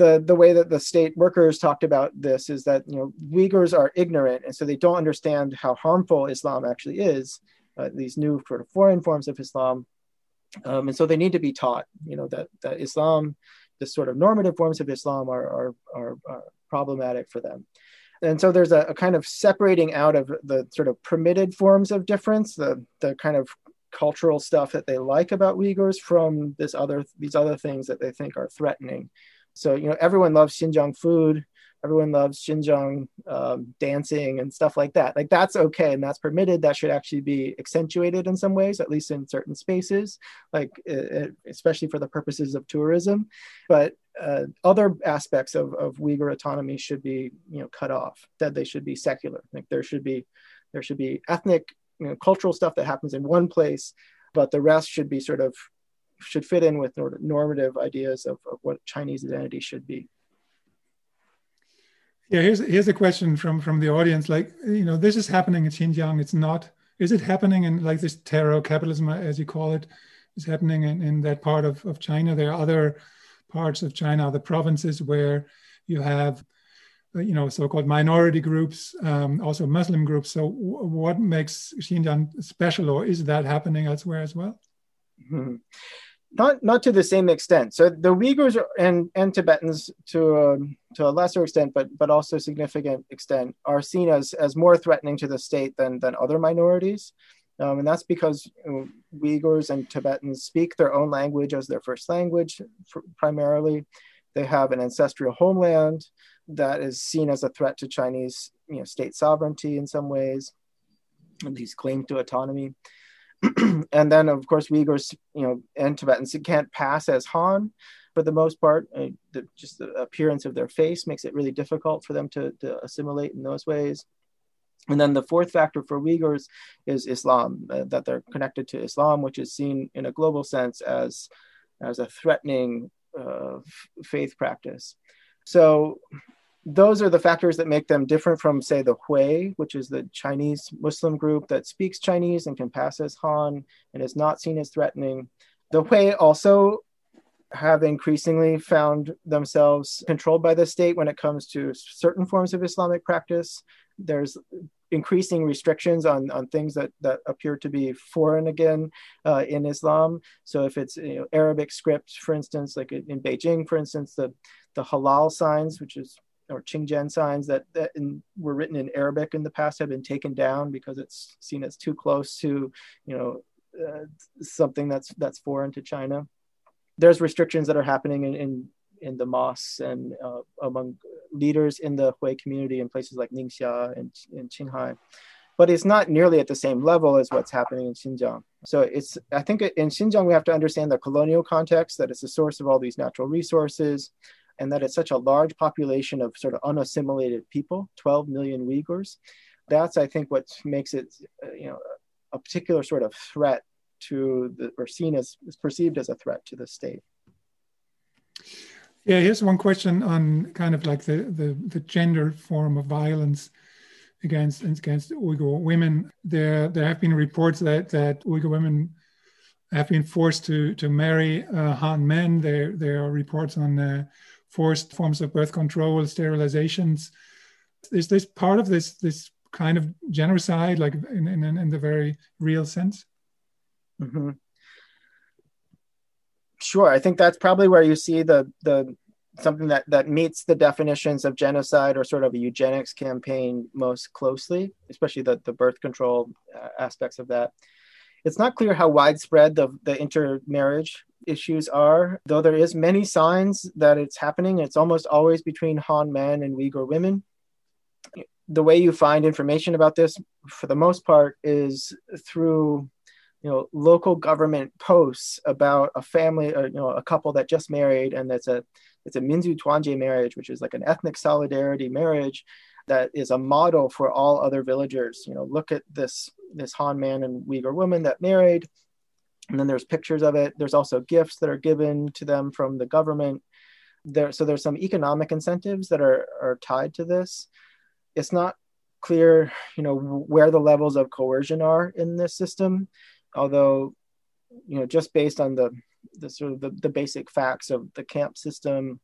The the way that the state workers talked about this is that, you know, Uyghurs are ignorant, and so they don't understand how harmful Islam actually is, uh, these new sort of foreign forms of Islam. Um, and so they need to be taught, you know, that, that Islam, the sort of normative forms of Islam are, are, are, are problematic for them. And so there's a, a kind of separating out of the sort of permitted forms of difference, the the kind of cultural stuff that they like about Uyghurs, from this other these other things that they think are threatening. So, you know, everyone loves Xinjiang food, everyone loves Xinjiang um, dancing and stuff like that. Like, that's okay and that's permitted. That should actually be accentuated in some ways, at least in certain spaces, like it, especially for the purposes of tourism. But Uh, other aspects of, of Uyghur autonomy should be, you know, cut off. That they should be secular. Like there should be, there should be ethnic, you know, cultural stuff that happens in one place, but the rest should be sort of, should fit in with normative ideas of, of what Chinese identity should be. Yeah, here's here's a question from from the audience. Like, you know, this is happening in Xinjiang. It's not. Is it happening in, like, this terror capitalism, as you call it, is happening in, in that part of, of China? There are other parts of China, the provinces where you have, you know, so-called minority groups, um, also Muslim groups. So w- what makes Xinjiang special, or is that happening elsewhere as well? Mm-hmm. Not not to the same extent. So the Uyghurs are, and, and Tibetans to a, to a lesser extent, but but also significant extent, are seen as, as more threatening to the state than, than other minorities. Um, and that's because Uyghurs and Tibetans speak their own language as their first language, for, primarily. They have an ancestral homeland that is seen as a threat to Chinese, you know, state sovereignty in some ways, and these claim to autonomy. And then, of course, Uyghurs, you know, and Tibetans can't pass as Han for the most part. Uh, the, just the appearance of their face makes it really difficult for them to, to assimilate in those ways. And then the fourth factor for Uyghurs is Islam, uh, that they're connected to Islam, which is seen in a global sense as, as a threatening uh, faith practice. So those are the factors that make them different from, say, the Hui, which is the Chinese Muslim group that speaks Chinese and can pass as Han and is not seen as threatening. The Hui also have increasingly found themselves controlled by the state when it comes to certain forms of Islamic practice. There's increasing restrictions on, on things that, that appear to be foreign again uh, in Islam. So if it's, you know, Arabic script, for instance, like in Beijing, for instance, the, the halal signs, which is, or Qingzhen signs that, that in, were written in Arabic in the past have been taken down because it's seen as too close to, you know, uh, something that's that's foreign to China. there's restrictions that are happening in, in, in the mosques and uh, among leaders in the Hui community in places like Ningxia and, and Qinghai. But it's not nearly at the same level as what's happening in Xinjiang. So it's, I think in Xinjiang, we have to understand the colonial context, that it's the source of all these natural resources, and that it's such a large population of sort of unassimilated people, twelve million Uyghurs. That's, I think, what makes it, you know, a particular sort of threat to the, or seen as, is perceived as a threat to the state. Yeah, here's one question on kind of like the, the, the gender form of violence against against Uyghur women. There there have been reports that, that Uyghur women have been forced to, to marry uh, Han men. There, there are reports on uh, forced forms of birth control, sterilizations. Is this part of this this kind of genocide, like in, in, in the very real sense? Mm-hmm. Sure, I think that's probably where you see the the something that, that meets the definitions of genocide or sort of a eugenics campaign most closely, especially the, the birth control uh, aspects of that. It's not clear how widespread the, the intermarriage issues are, though there is many signs that it's happening. It's almost always between Han men and Uyghur women. The way you find information about this, for the most part, is through you know, local government posts about a family, or, you know, a couple that just married, and that's a, it's a Minzu Tuanje marriage, which is like an ethnic solidarity marriage that is a model for all other villagers. You know, look at this, this Han man and Uyghur woman that married, and then there's pictures of it. There's also gifts that are given to them from the government. There, so there's some economic incentives that are, are tied to this. It's not clear, you know, where the levels of coercion are in this system. Although, you know, just based on the, the sort of the, the basic facts of the camp system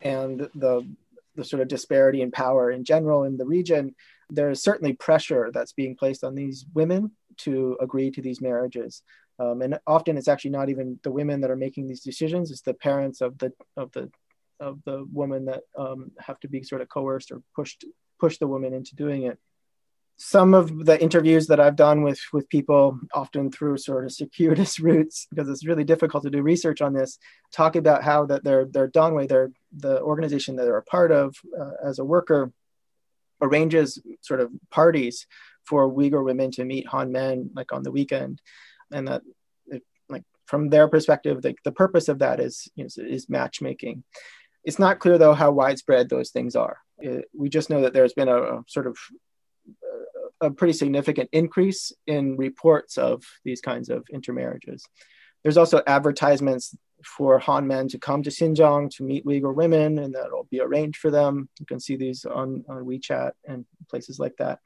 and the, the sort of disparity in power in general in the region, there is certainly pressure that's being placed on these women to agree to these marriages. Um, and often it's actually not even the women that are making these decisions, it's the parents of the of the of the woman that um, have to be sort of coerced or pushed push the woman into doing it. Some of the interviews that I've done with, with people, often through sort of circuitous routes, because it's really difficult to do research on this, talk about how that their their Donwei, their the organization that they're a part of uh, as a worker, arranges sort of parties for Uyghur women to meet Han men, like on the weekend, and that it, like from their perspective, the, the purpose of that is you know, is matchmaking. It's not clear though how widespread those things are. It, we just know that there's been a, a sort of a pretty significant increase in reports of these kinds of intermarriages. There's also advertisements for Han men to come to Xinjiang to meet Uyghur women, and that'll be arranged for them. You can see these on, on WeChat and places like that.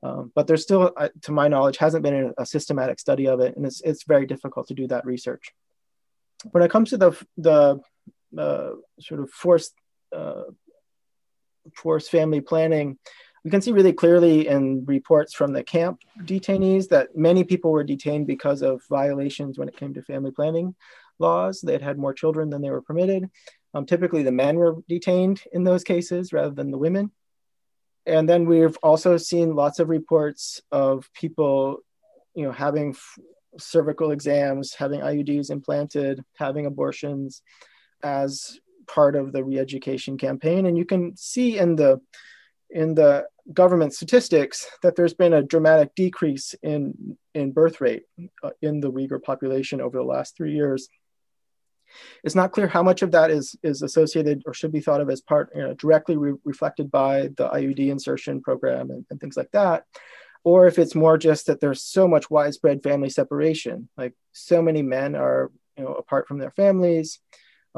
Um, but there's still, uh, to my knowledge, hasn't been a, a systematic study of it, and it's it's very difficult to do that research. When it comes to the the uh, sort of forced uh, forced family planning, we can see really clearly in reports from the camp detainees that many people were detained because of violations when it came to family planning laws. They'd had more children than they were permitted. Um, typically the men were detained in those cases rather than the women. And then we've also seen lots of reports of people, you know, having f- cervical exams, having I U Ds implanted, having abortions as part of the re-education campaign. And you can see in the in the government statistics that there's been a dramatic decrease in, in birth rate uh, in the Uyghur population over the last three years. It's not clear how much of that is, is associated or should be thought of as part, you know, directly re- reflected by the I U D insertion program and, and things like that, or if it's more just that there's so much widespread family separation. Like so many men are, you know, apart from their families.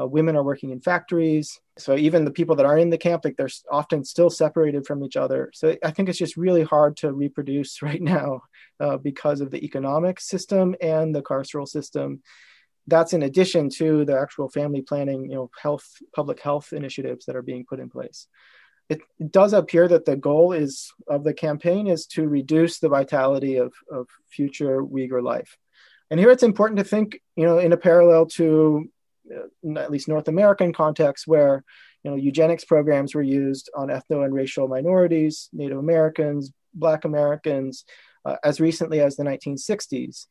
Uh, women are working in factories. So even the people that are in the camp, like they're often still separated from each other. So I think it's just really hard to reproduce right now uh, because of the economic system and the carceral system. That's in addition to the actual family planning, you know, health, public health initiatives that are being put in place. It does appear that the goal is of the campaign is to reduce the vitality of, of future Uyghur life. And here it's important to think, you know, in a parallel to at least North American context, where you know eugenics programs were used on ethno and racial minorities, Native Americans, Black Americans, uh, as recently as the nineteen sixties.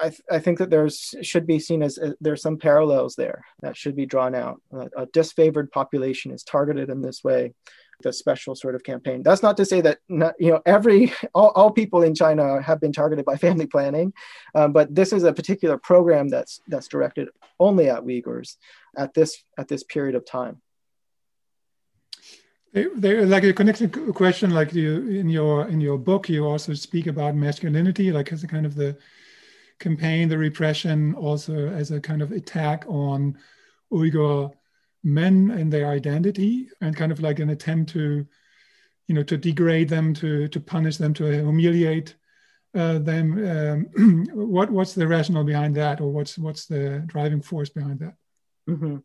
I, th- I think that there's should be seen as uh, there's some parallels there that should be drawn out. Uh, a disfavored population is targeted in this way, a special sort of campaign. That's not to say that not, you know every all, all people in China have been targeted by family planning, um, but this is a particular program that's that's directed only at Uyghurs at this at this period of time. They, they, like a connected question, like you in your in your book, you also speak about masculinity, like as a kind of the campaign, the repression, also as a kind of attack on Uyghur men and their identity, and kind of like an attempt to, you know, to degrade them, to to punish them, to humiliate uh, them. Um, what what's the rationale behind that, or what's what's the driving force behind that? Mm-hmm.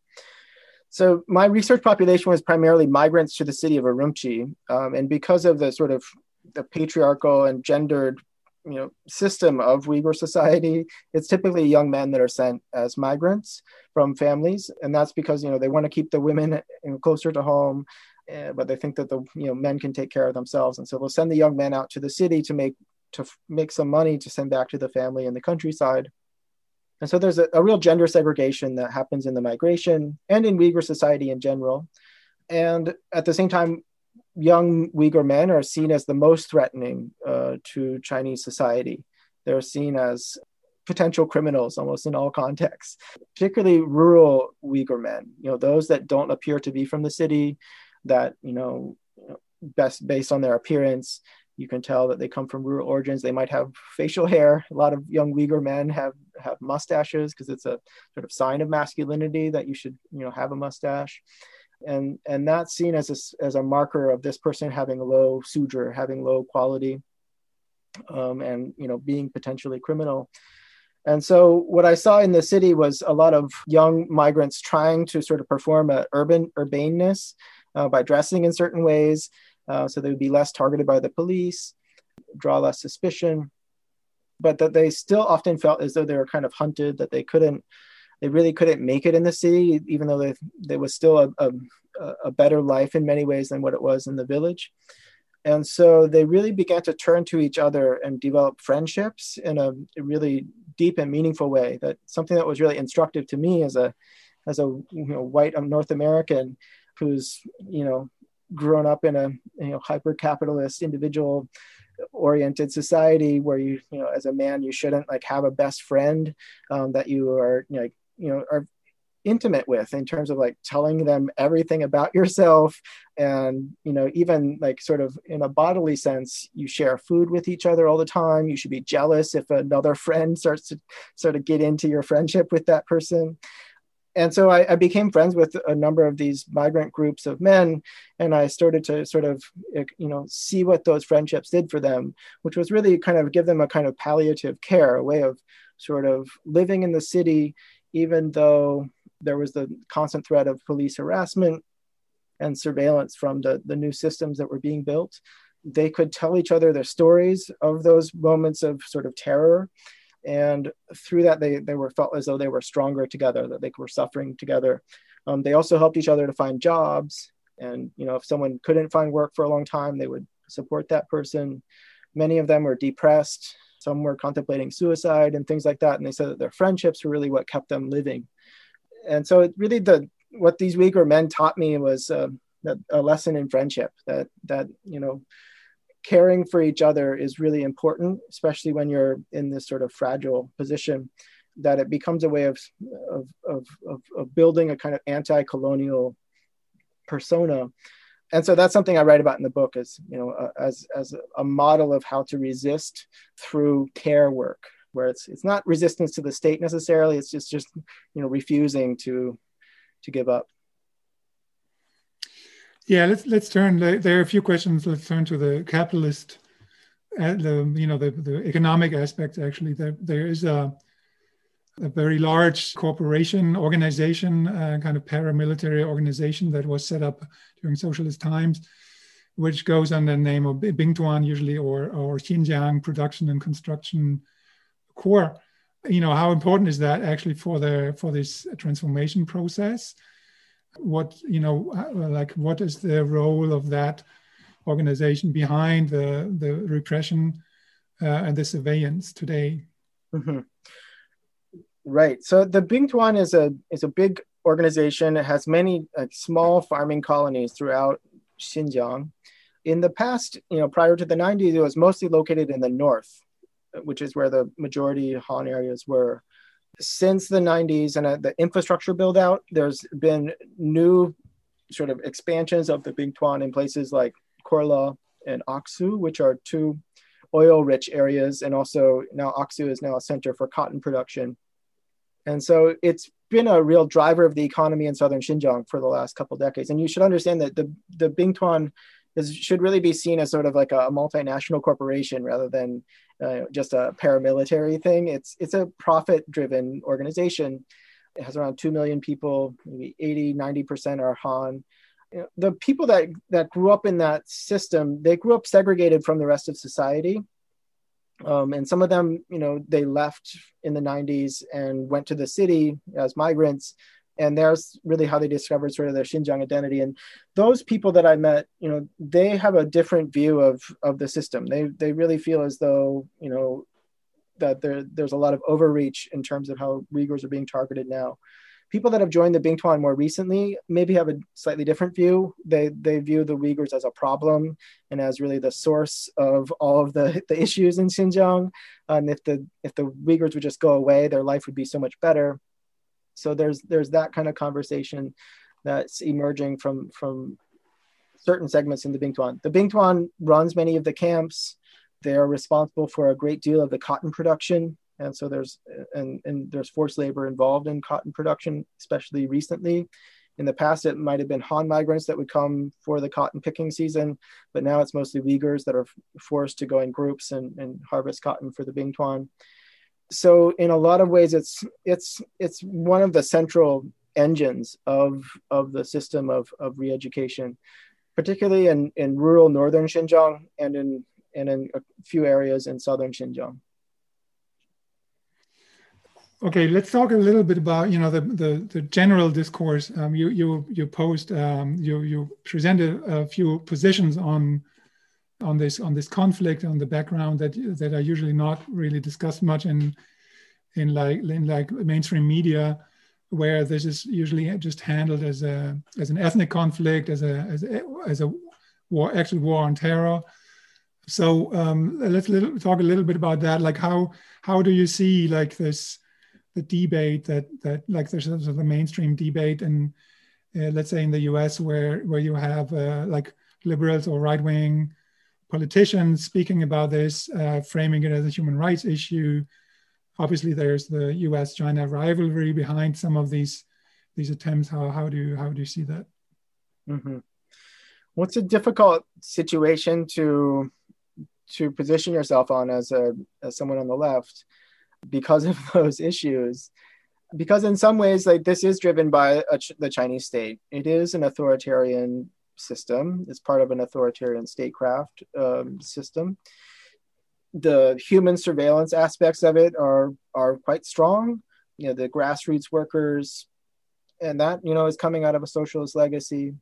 So my research population was primarily migrants to the city of Urumqi, um, and because of the sort of the patriarchal and gendered, you know, system of Uyghur society, it's typically young men that are sent as migrants from families. And that's because, you know, they want to keep the women closer to home, uh, but they think that the, you know, men can take care of themselves. And so they'll send the young men out to the city to make, to f- make some money to send back to the family in the countryside. And so there's a, a real gender segregation that happens in the migration and in Uyghur society in general. And at the same time, young Uyghur men are seen as the most threatening uh, to Chinese society. They're seen as potential criminals almost in all contexts, particularly rural Uyghur men, you know, those that don't appear to be from the city, that, you know, best based on their appearance, you can tell that they come from rural origins. They might have facial hair. A lot of young Uyghur men have, have mustaches because it's a sort of sign of masculinity that you should, you know, have a mustache. And and that's seen as a, as a marker of this person having low suture, having low quality, um, and, you know, being potentially criminal. And so what I saw in the city was a lot of young migrants trying to sort of perform an urban urbaneness uh, by dressing in certain ways, uh, so they would be less targeted by the police, draw less suspicion, but that they still often felt as though they were kind of hunted, that they couldn't, They really couldn't make it in the city, even though they, there was still a, a, a better life in many ways than what it was in the village. And so they really began to turn to each other and develop friendships in a really deep and meaningful way. That something that was really instructive to me as a as a you know, white North American who's, you know, grown up in a, you know, hyper-capitalist individual oriented society where you you know as a man you shouldn't like have a best friend um, that you are you know, like you know, are intimate with in terms of like telling them everything about yourself. And, you know, even like sort of in a bodily sense, you share food with each other all the time. You should be jealous if another friend starts to sort of get into your friendship with that person. And so I, I became friends with a number of these migrant groups of men, and I started to sort of, you know, see what those friendships did for them, which was really kind of give them a kind of palliative care, a way of sort of living in the city, even though there was the constant threat of police harassment and surveillance from the, the new systems that were being built. They could tell each other their stories of those moments of sort of terror. And through that, they, they were felt as though they were stronger together, that they were suffering together. Um, they also helped each other to find jobs. And, you know, if someone couldn't find work for a long time, they would support that person. Many of them were depressed. Some were contemplating suicide and things like that. And they said that their friendships were really what kept them living. And so it really, the what these Uyghur men taught me was uh, a lesson in friendship, that, that, you know, caring for each other is really important, especially when you're in this sort of fragile position, that it becomes a way of, of, of, of, of building a kind of anti-colonial persona. And so that's something I write about in the book as, you know, uh, as, as a model of how to resist through care work, where it's, it's not resistance to the state necessarily. It's just, just, you know, refusing to, to give up. Yeah, let's let's turn. There are a few questions. Let's turn to the capitalist, uh, the you know the, the economic aspect. Actually, there there is a a very large corporation organization, uh, kind of paramilitary organization that was set up during socialist times, which goes under the name of Bingtuan usually, or or Xinjiang Production and Construction Corps. You know, how important is that actually for the for this transformation process? What, you know, like, what is the role of that organization behind the, the repression uh, and the surveillance today? Mm-hmm. Right. So the Bingtuan is a is a big organization. It has many like, small farming colonies throughout Xinjiang. In the past, you know, prior to the nineties, it was mostly located in the north, which is where the majority Han areas were. Since the nineties and uh, the infrastructure build out, there's been new sort of expansions of the Bingtuan in places like Korla and Aksu, which are two oil rich areas. And also now Aksu is now a center for cotton production. And so it's been a real driver of the economy in southern Xinjiang for the last couple of decades. And you should understand that the, the Bingtuan is, should really be seen as sort of like a, a multinational corporation rather than uh, just a paramilitary thing. It's it's a profit-driven organization. It has around two million people, maybe eighty, ninety percent are Han. You know, the people that, that grew up in that system, they grew up segregated from the rest of society. Um, and some of them, you know, they left in the nineties and went to the city as migrants. And there's really how they discovered sort of their Xinjiang identity. And those people that I met, you know, they have a different view of, of the system. They they really feel as though, you know, that there, there's a lot of overreach in terms of how Uyghurs are being targeted now. People that have joined the Bingtuan more recently maybe have a slightly different view. They they view the Uyghurs as a problem and as really the source of all of the, the issues in Xinjiang. And um, if the if the Uyghurs would just go away, their life would be so much better. So there's there's that kind of conversation that's emerging from from certain segments in the Bingtuan. The Bingtuan runs many of the camps. They are responsible for a great deal of the cotton production. And so there's and, and there's forced labor involved in cotton production, especially recently. In the past, it might have been Han migrants that would come for the cotton picking season, but now it's mostly Uyghurs that are forced to go in groups and, and harvest cotton for the Bingtuan. So in a lot of ways, it's it's it's one of the central engines of of the system of of re-education, particularly in, in rural northern Xinjiang and in and in a few areas in southern Xinjiang. Okay, let's talk a little bit about you know the the, the general discourse. Um, you you you posed um, you you presented a few positions on on this on this conflict on the background that that are usually not really discussed much in in like in like mainstream media, where this is usually just handled as a as an ethnic conflict, as a as a, as a war actual war on terror. So um, let's little, talk a little bit about that. Like how how do you see like this. The debate that that like there's sort of the mainstream debate and uh, let's say in the U S where where you have uh, like liberals or right wing politicians speaking about this, uh, framing it as a human rights issue. Obviously, there's the U S China rivalry behind some of these these attempts. How how do you, how do you see that? Mm-hmm. Well, it's a difficult situation to to position yourself on as a as someone on the left. Because of those issues, because in some ways, like this is driven by a, the Chinese state. It is an authoritarian system. It's part of an authoritarian statecraft um, system. The human surveillance aspects of it are are quite strong. You know, the grassroots workers, and that you know is coming out of a socialist legacy.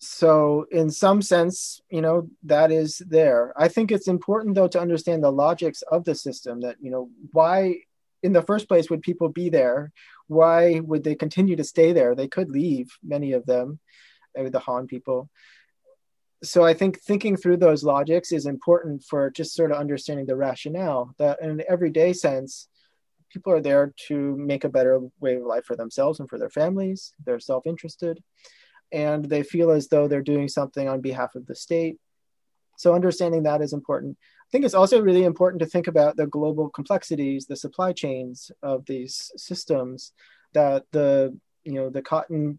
So in some sense, you know, that is there. I think it's important though to understand the logics of the system that, you know, why in the first place would people be there? Why would they continue to stay there? They could leave, many of them, the Han people. So I think thinking through those logics is important for just sort of understanding the rationale that in an everyday sense, people are there to make a better way of life for themselves and for their families. They're self-interested. And they feel as though they're doing something on behalf of the state. So understanding that is important. I think it's also really important to think about the global complexities, the supply chains of these systems, that the, you know, the cotton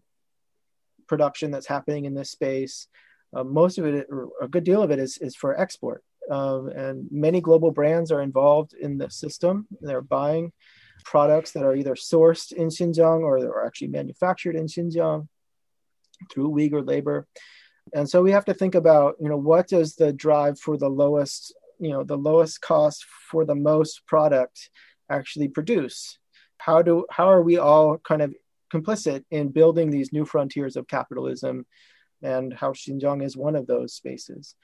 production that's happening in this space, uh, most of it, or a good deal of it is, is for export. Um, and many global brands are involved in the system. They're buying products that are either sourced in Xinjiang or are actually manufactured in Xinjiang through Uyghur labor. And so we have to think about, you know, what does the drive for the lowest, you know, the lowest cost for the most product actually produce? How do, how are we all kind of complicit in building these new frontiers of capitalism and how Xinjiang is one of those spaces?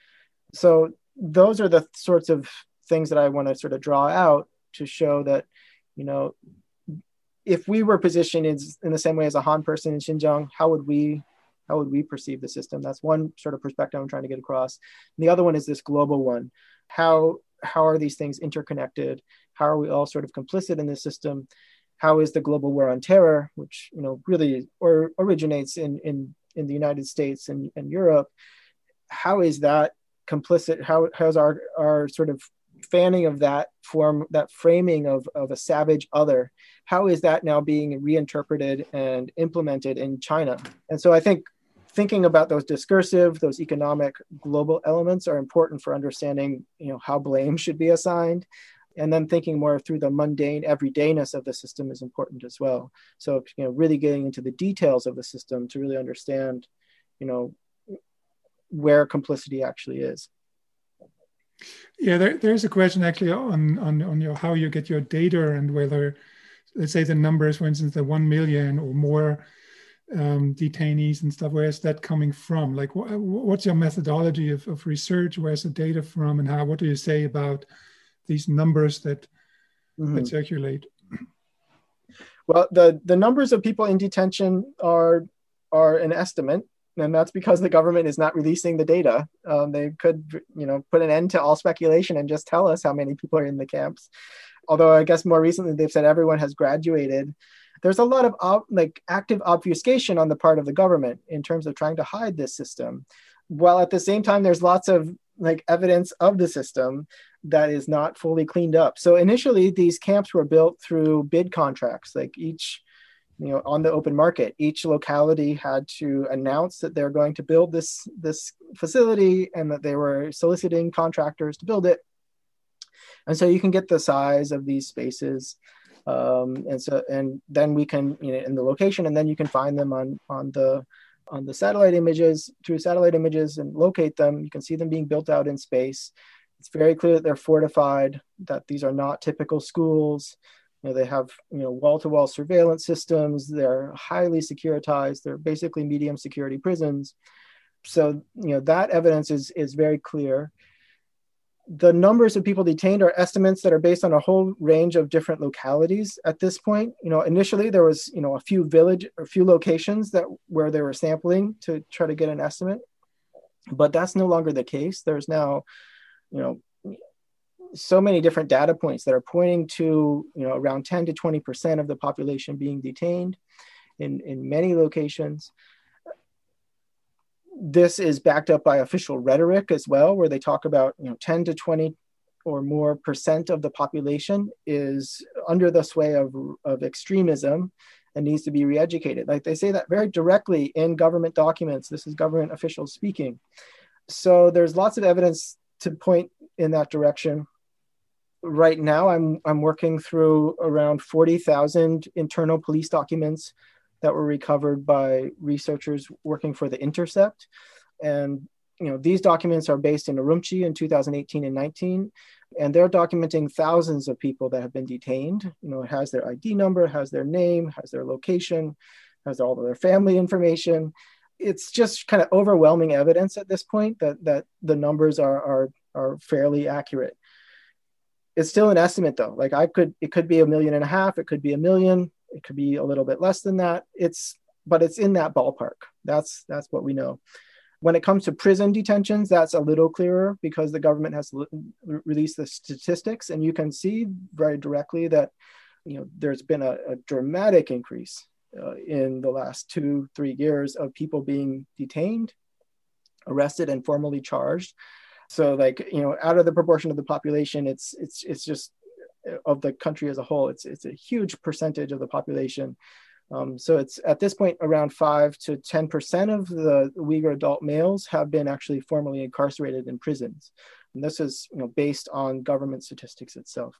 So those are the sorts of things that I want to sort of draw out to show that, you know, if we were positioned in the same way as a Han person in Xinjiang, how would we how would we perceive the system? That's one sort of perspective I'm trying to get across. And the other one is this global one. How how are these things interconnected? How are we all sort of complicit in this system? How is the global war on terror, which you know really or originates in in in the United States and, and Europe, how is that complicit? How how's our our sort of fanning of that form, that framing of, of a savage other, how is that now being reinterpreted and implemented in China? And so I think thinking about those discursive, those economic global elements are important for understanding, you know, how blame should be assigned. And then thinking more through the mundane everydayness of the system is important as well. So, you know, really getting into the details of the system to really understand, you know, where complicity actually is. Yeah, there, there's a question actually on, on, on your, how you get your data and whether, let's say the numbers, for instance, the one million or more um, detainees and stuff, where is that coming from? Like, wh what's your methodology of, of research? Where's the data from? And how, what do you say about these numbers that, mm-hmm. that circulate? Well, the, the numbers of people in detention are, are an estimate. And that's because the government is not releasing the data. Um, they could, you know, put an end to all speculation and just tell us how many people are in the camps. Although I guess more recently they've said everyone has graduated. There's a lot of ob like active obfuscation on the part of the government in terms of trying to hide this system, while at the same time there's lots of like evidence of the system that is not fully cleaned up. So initially these camps were built through bid contracts, like each. You know, on the open market, each locality had to announce that they're going to build this, this facility and that they were soliciting contractors to build it. And so you can get the size of these spaces. Um, and so, and then we can, you know, in the location, and then you can find them on, on the, on the satellite images, through satellite images and locate them. You can see them being built out in space. It's very clear that they're fortified, that these are not typical schools. You know, they have, you know, wall-to-wall surveillance systems. They're highly securitized. They're basically medium security prisons. So, you know, that evidence is, is very clear. The numbers of people detained are estimates that are based on a whole range of different localities at this point. You know, initially there was, you know, a few village or few locations that where they were sampling to try to get an estimate, but that's no longer the case. There's now, you know, so many different data points that are pointing to, you know, around ten to twenty percent of the population being detained in, in many locations. This is backed up by official rhetoric as well, where they talk about, you know, ten to twenty or more percent of the population is under the sway of, of extremism and needs to be re-educated. Like they say that very directly in government documents. This is government officials speaking. So there's lots of evidence to point in that direction. Right now, I'm, I'm working through around forty thousand internal police documents that were recovered by researchers working for the Intercept. And, you know, these documents are based in Urumqi in two thousand eighteen and nineteen, and they're documenting thousands of people that have been detained. You know, it has their I D number, has their name, has their location, has all of their family information. It's just kind of overwhelming evidence at this point that, that the numbers are, are, are fairly accurate. It's still an estimate though. Like I could, it could be a million and a half, it could be a million, it could be a little bit less than that. It's, but it's in that ballpark. That's, that's what we know. When it comes to prison detentions, that's a little clearer because the government has released the statistics and you can see very directly that, you know, there's been a, a dramatic increase uh, in the last two, three years of people being detained, arrested and formally charged. So like, you know, out of the proportion of the population, it's, it's, it's just of the country as a whole, it's, it's a huge percentage of the population. Um, so it's at this point, around five to ten percent of the Uyghur adult males have been actually formally incarcerated in prisons. And this is, you know, based on government statistics itself.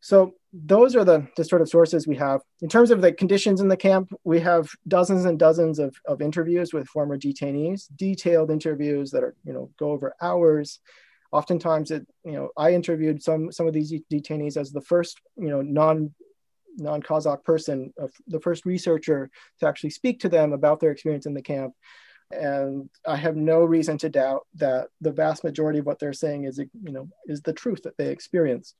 So those are the, the sort of sources we have. In terms of the conditions in the camp, we have dozens and dozens of, of interviews with former detainees, detailed interviews that are, you know, go over hours. Oftentimes, it, you know, I interviewed some, some of these detainees as the first, you know, non, non-Kazakh person, uh, the first researcher to actually speak to them about their experience in the camp. And I have no reason to doubt that the vast majority of what they're saying is, you know, is the truth that they experienced.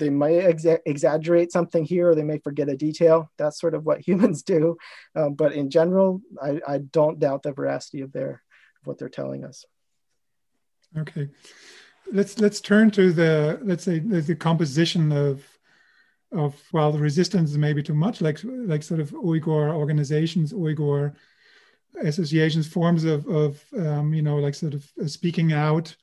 they may ex exaggerate something here, or they may forget a detail. That's sort of what humans do. Um, but in general, I, I don't doubt the veracity of their of what they're telling us. Okay, let's let's turn to the let's say the, the composition of of well, the resistance is maybe too much, like like sort of Uyghur organizations, Uyghur associations, forms of of um, you know, like sort of speaking out.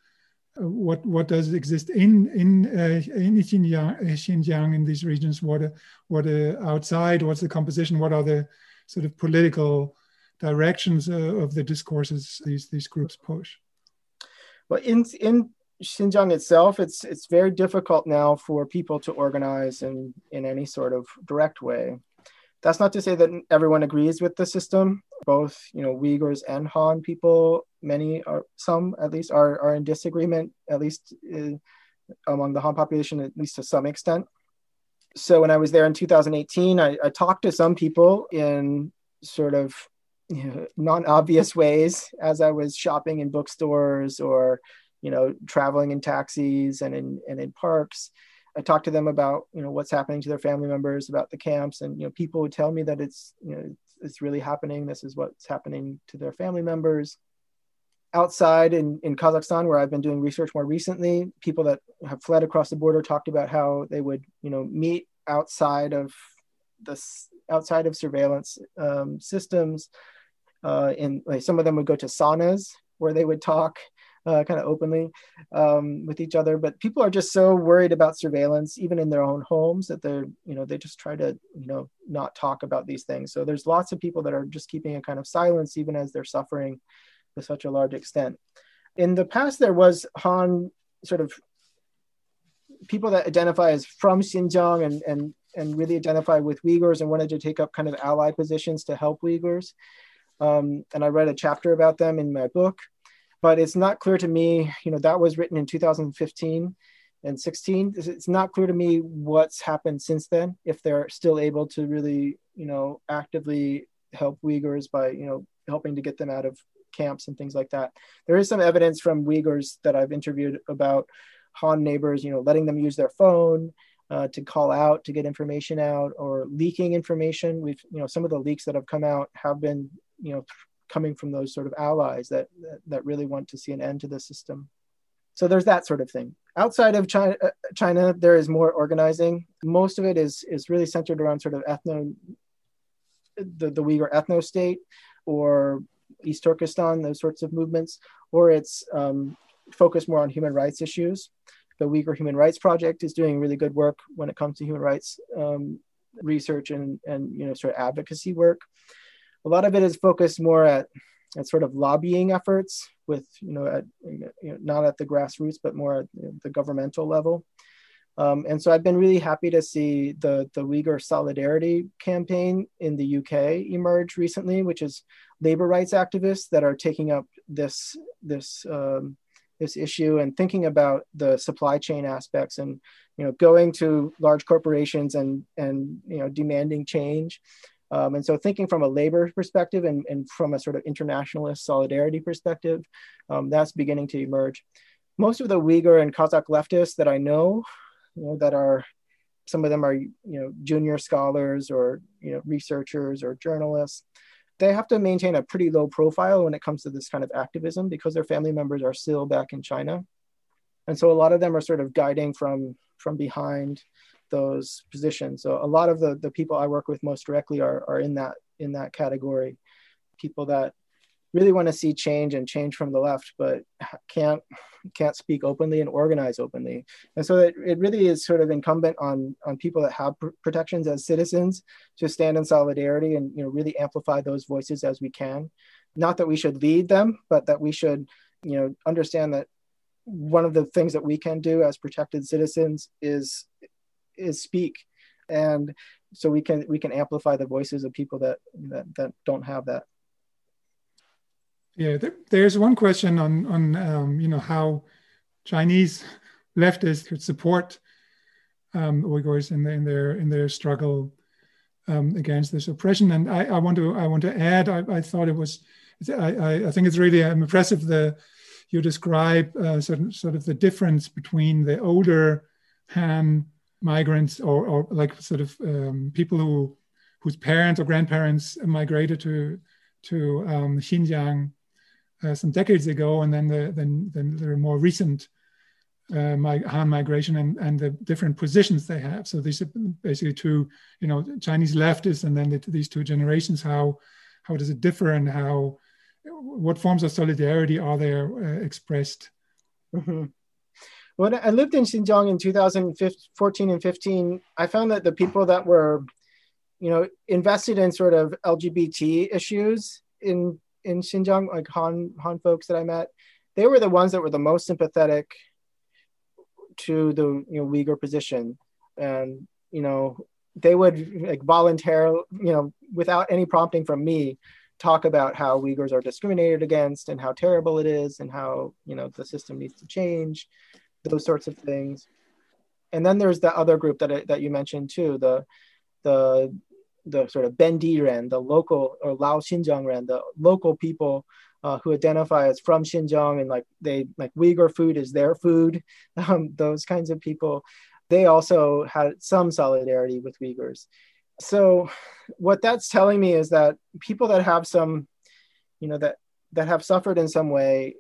What what does exist in in uh, in Xinjiang, Xinjiang in these regions? What are, what are outside? What's the composition? What are the sort of political directions uh, of the discourses these these groups push? Well, in in Xinjiang itself, it's it's very difficult now for people to organize in in any sort of direct way. That's not to say that everyone agrees with the system. Both, you know, Uyghurs and Han people, many are, some at least are, are in disagreement, at least uh, among the Han population, at least to some extent. So when I was there in two thousand eighteen, I, I talked to some people in sort of, you know, non-obvious ways as I was shopping in bookstores or, you know, traveling in taxis and in, and in parks. I talked to them about, you know, what's happening to their family members, about the camps, and, you know, people would tell me that it's, you know, it's really happening. This is what's happening to their family members. Outside in, in Kazakhstan, where I've been doing research more recently, people that have fled across the border talked about how they would, you know, meet outside of this, outside of surveillance um, systems. Uh, and like, some of them would go to saunas where they would talk uh, kind of openly um, with each other. But people are just so worried about surveillance, even in their own homes, that they're, you know, they just try to, you know, not talk about these things. So there's lots of people that are just keeping a kind of silence, even as they're suffering to such a large extent. In the past, there was Han sort of people that identify as from Xinjiang and, and, and really identify with Uyghurs and wanted to take up kind of ally positions to help Uyghurs. Um, and I read a chapter about them in my book, but it's not clear to me, you know, that was written in two thousand fifteen and sixteen. It's not clear to me what's happened since then, if they're still able to really, you know, actively help Uyghurs by, you know, helping to get them out of camps and things like that. There is some evidence from Uyghurs that I've interviewed about Han neighbors, you know, letting them use their phone uh, to call out, to get information out, or leaking information. We've, you know, some of the leaks that have come out have been, you know, coming from those sort of allies that, that, that really want to see an end to the system. So there's that sort of thing. Outside of China, uh, China there is more organizing. Most of it is, is really centered around sort of ethno, the, the Uyghur ethno state, or East Turkestan, those sorts of movements, or it's um, focused more on human rights issues. The Uyghur Human Rights Project is doing really good work when it comes to human rights um, research and, and, you know, sort of advocacy work. A lot of it is focused more at, at sort of lobbying efforts with, you know, at, you know, not at the grassroots, but more at, you know, the governmental level. Um, and so I've been really happy to see the, the Uyghur Solidarity campaign in the U K emerge recently, which is labor rights activists that are taking up this, this, um, this issue and thinking about the supply chain aspects and, you know, going to large corporations and, and, you know, demanding change. Um, and so thinking from a labor perspective and, and from a sort of internationalist solidarity perspective, um, that's beginning to emerge. Most of the Uyghur and Kazakh leftists that I know, you know, that are, some of them are, you know, junior scholars or, you know, researchers or journalists. They have to maintain a pretty low profile when it comes to this kind of activism because their family members are still back in China. And so a lot of them are sort of guiding from, from behind those positions. So a lot of the, the people I work with most directly are, are in that, in that category. People that really want to see change and change from the left, but can't, can't speak openly and organize openly. And so it, it really is sort of incumbent on, on people that have pr protections as citizens to stand in solidarity and, you know, really amplify those voices as we can. Not that we should lead them, but that we should, you know, understand that one of the things that we can do as protected citizens is, is speak. And so we can, we can amplify the voices of people that, that, that don't have that. Yeah, there, there's one question on on um, you know, how Chinese leftists could support um, Uyghurs in, the, in their in their struggle um, against this oppression, and I, I want to I want to add I, I thought it was I, I think it's really impressive the you describe uh, certain, sort of the difference between the older Han migrants or, or like sort of um, people who whose parents or grandparents migrated to to um, Xinjiang uh, some decades ago, and then the then then there are more recent uh, mig- Han migration and and the different positions they have. So these are basically two, you know, Chinese leftists, and then the, these two generations. How how does it differ, and how what forms of solidarity are there uh, expressed? Mm-hmm. When I lived in Xinjiang in two thousand fourteen and fifteen, I found that the people that were, you know, invested in sort of L G B T issues in, in Xinjiang, like Han, Han folks that I met, they were the ones that were the most sympathetic to the, you know, Uyghur position. And, you know, they would like voluntarily, you know, without any prompting from me, talk about how Uyghurs are discriminated against and how terrible it is and how, you know, the system needs to change, those sorts of things. And then there's the other group that, that you mentioned too, the the the sort of Bendi Ren, the local, or Lao Xinjiang Ren, the local people uh, who identify as from Xinjiang, and like they like Uyghur food is their food, um, those kinds of people. They also had some solidarity with Uyghurs. So what that's telling me is that people that have some, you know, that that have suffered in some way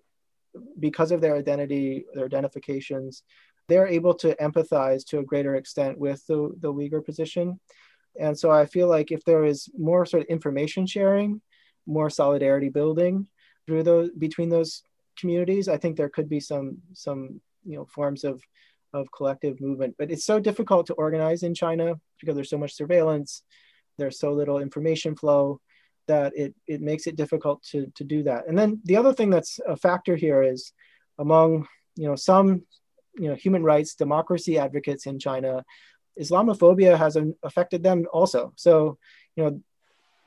because of their identity, their identifications, they're able to empathize to a greater extent with the, the Uyghur position. And so I feel like if there is more sort of information sharing, more solidarity building through those, between those communities, I think there could be some, some, you know, forms of, of collective movement. But it's so difficult to organize in China because there's so much surveillance, there's so little information flow, that it it makes it difficult to, to do that. And then the other thing that's a factor here is among, you know, some, you know, human rights, democracy advocates in China, Islamophobia has an, affected them also. So, you know,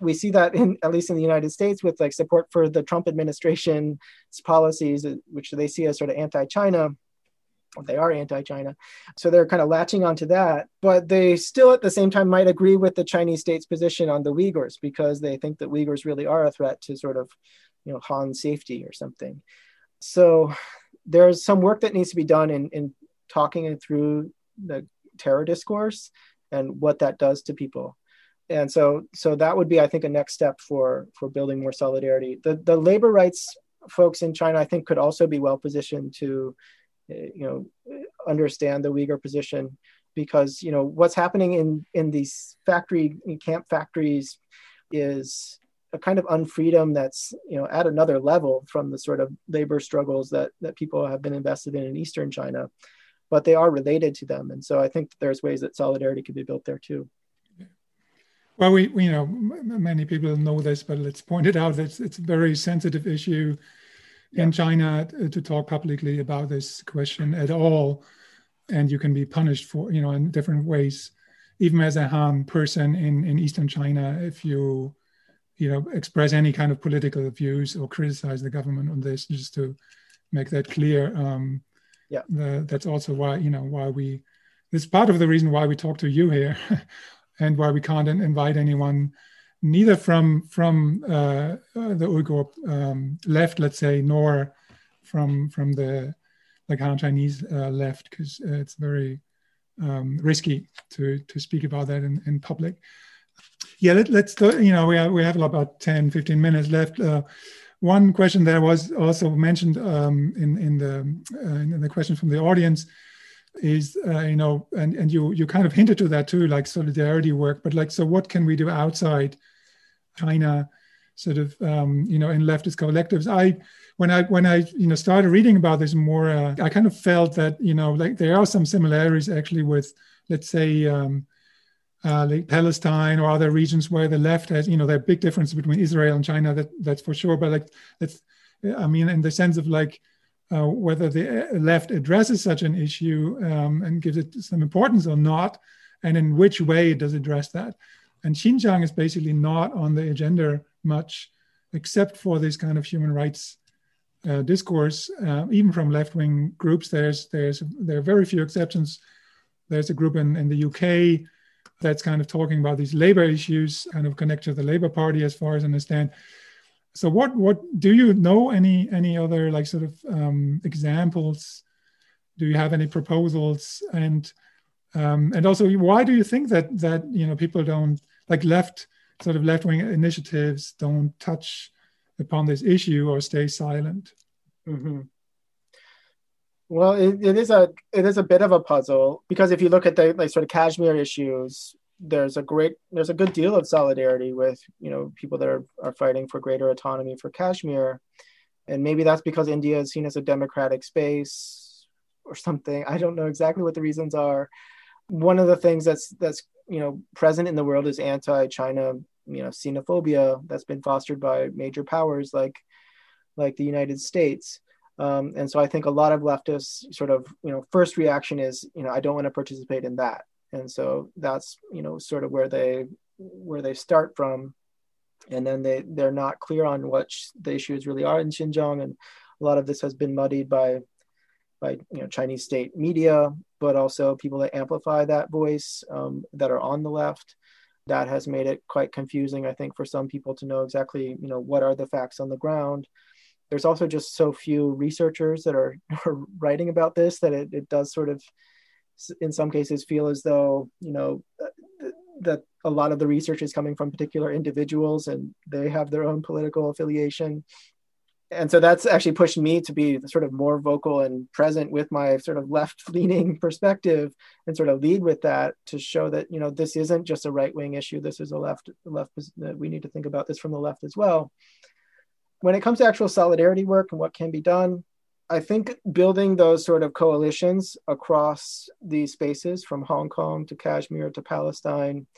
we see that in, at least in the United States, with like support for the Trump administration's policies, which they see as sort of anti-China. They are anti-China. So they're kind of latching onto that, but they still at the same time might agree with the Chinese state's position on the Uyghurs because they think that Uyghurs really are a threat to sort of, you know, Han safety or something. So there's some work that needs to be done in, in talking through the terror discourse and what that does to people. And so so that would be, I think, a next step for, for building more solidarity. The, the labor rights folks in China, I think, could also be well positioned to, you know, understand the Uyghur position, because, you know, what's happening in, in these factory, in camp factories is a kind of unfreedom that's, you know, at another level from the sort of labor struggles that, that people have been invested in in Eastern China, but they are related to them. And so I think there's ways that solidarity could be built there too. Well, we, we you know, m- many people know this, but let's point it out, that it's a very sensitive issue in China to talk publicly about this question at all, and you can be punished for, you know, in different ways, even as a Han person in, in Eastern China, if you, you know, express any kind of political views or criticize the government on this, just to make that clear. Um, yeah, the, that's also why, you know, why we, it's part of the reason why we talk to you here and why we can't invite anyone neither from from uh, the Uyghur um, left, let's say, nor from from the like Han Chinese uh, left, because uh, it's very um, risky to to speak about that in, in public. Yeah, let, let's th- you know we have, we have about ten, fifteen minutes left. Uh, one question that was also mentioned um, in in the uh, in the question from the audience is uh, you know and and you you kind of hinted to that too, like solidarity work, but like so what can we do outside China, sort of, um, you know, in leftist collectives. I, when I, when I, you know, started reading about this more, uh, I kind of felt that, you know, like there are some similarities actually with, let's say, um, uh, like Palestine or other regions where the left has, you know, there are big differences between Israel and China, that that's for sure. But like, that's, I mean, in the sense of like, uh, whether the left addresses such an issue um, and gives it some importance or not, and in which way it does address that. And Xinjiang is basically not on the agenda much, except for this kind of human rights uh, discourse, uh, even from left-wing groups. There's, there's, there are very few exceptions. There's a group in, in the U K that's kind of talking about these labor issues, kind of connected to the Labour Party, as far as I understand. So what, what do you know any, any other like sort of um, examples? Do you have any proposals? And Um, and also, why do you think that that you know people don't like left sort of left-wing initiatives don't touch upon this issue or stay silent? Mm-hmm. Well, it, it is a it is a bit of a puzzle, because if you look at the like sort of Kashmir issues, there's a great there's a good deal of solidarity with you know people that are are fighting for greater autonomy for Kashmir, and maybe that's because India is seen as a democratic space or something. I don't know exactly what the reasons are. One of the things that's that's you know present in the world is anti-China you know xenophobia that's been fostered by major powers like like the United States. Um, and so I think a lot of leftists sort of you know first reaction is you know I don't want to participate in that. And so that's, you know, sort of where they where they start from. And then they, they're not clear on what sh- the issues really are in Xinjiang. And a lot of this has been muddied by, by you know, Chinese state media, but also people that amplify that voice um, that are on the left. That has made it quite confusing, I think, for some people to know exactly, you know, what are the facts on the ground. There's also just so few researchers that are, are writing about this that it, it does sort of, in some cases, feel as though, you know, th- that a lot of the research is coming from particular individuals and they have their own political affiliation. And so that's actually pushed me to be sort of more vocal and present with my sort of left-leaning perspective and sort of lead with that to show that, you know, this isn't just a right-wing issue. This is a left, left, we need to think about this from the left as well. When it comes to actual solidarity work and what can be done, I think building those sort of coalitions across these spaces from Hong Kong to Kashmir to Palestine,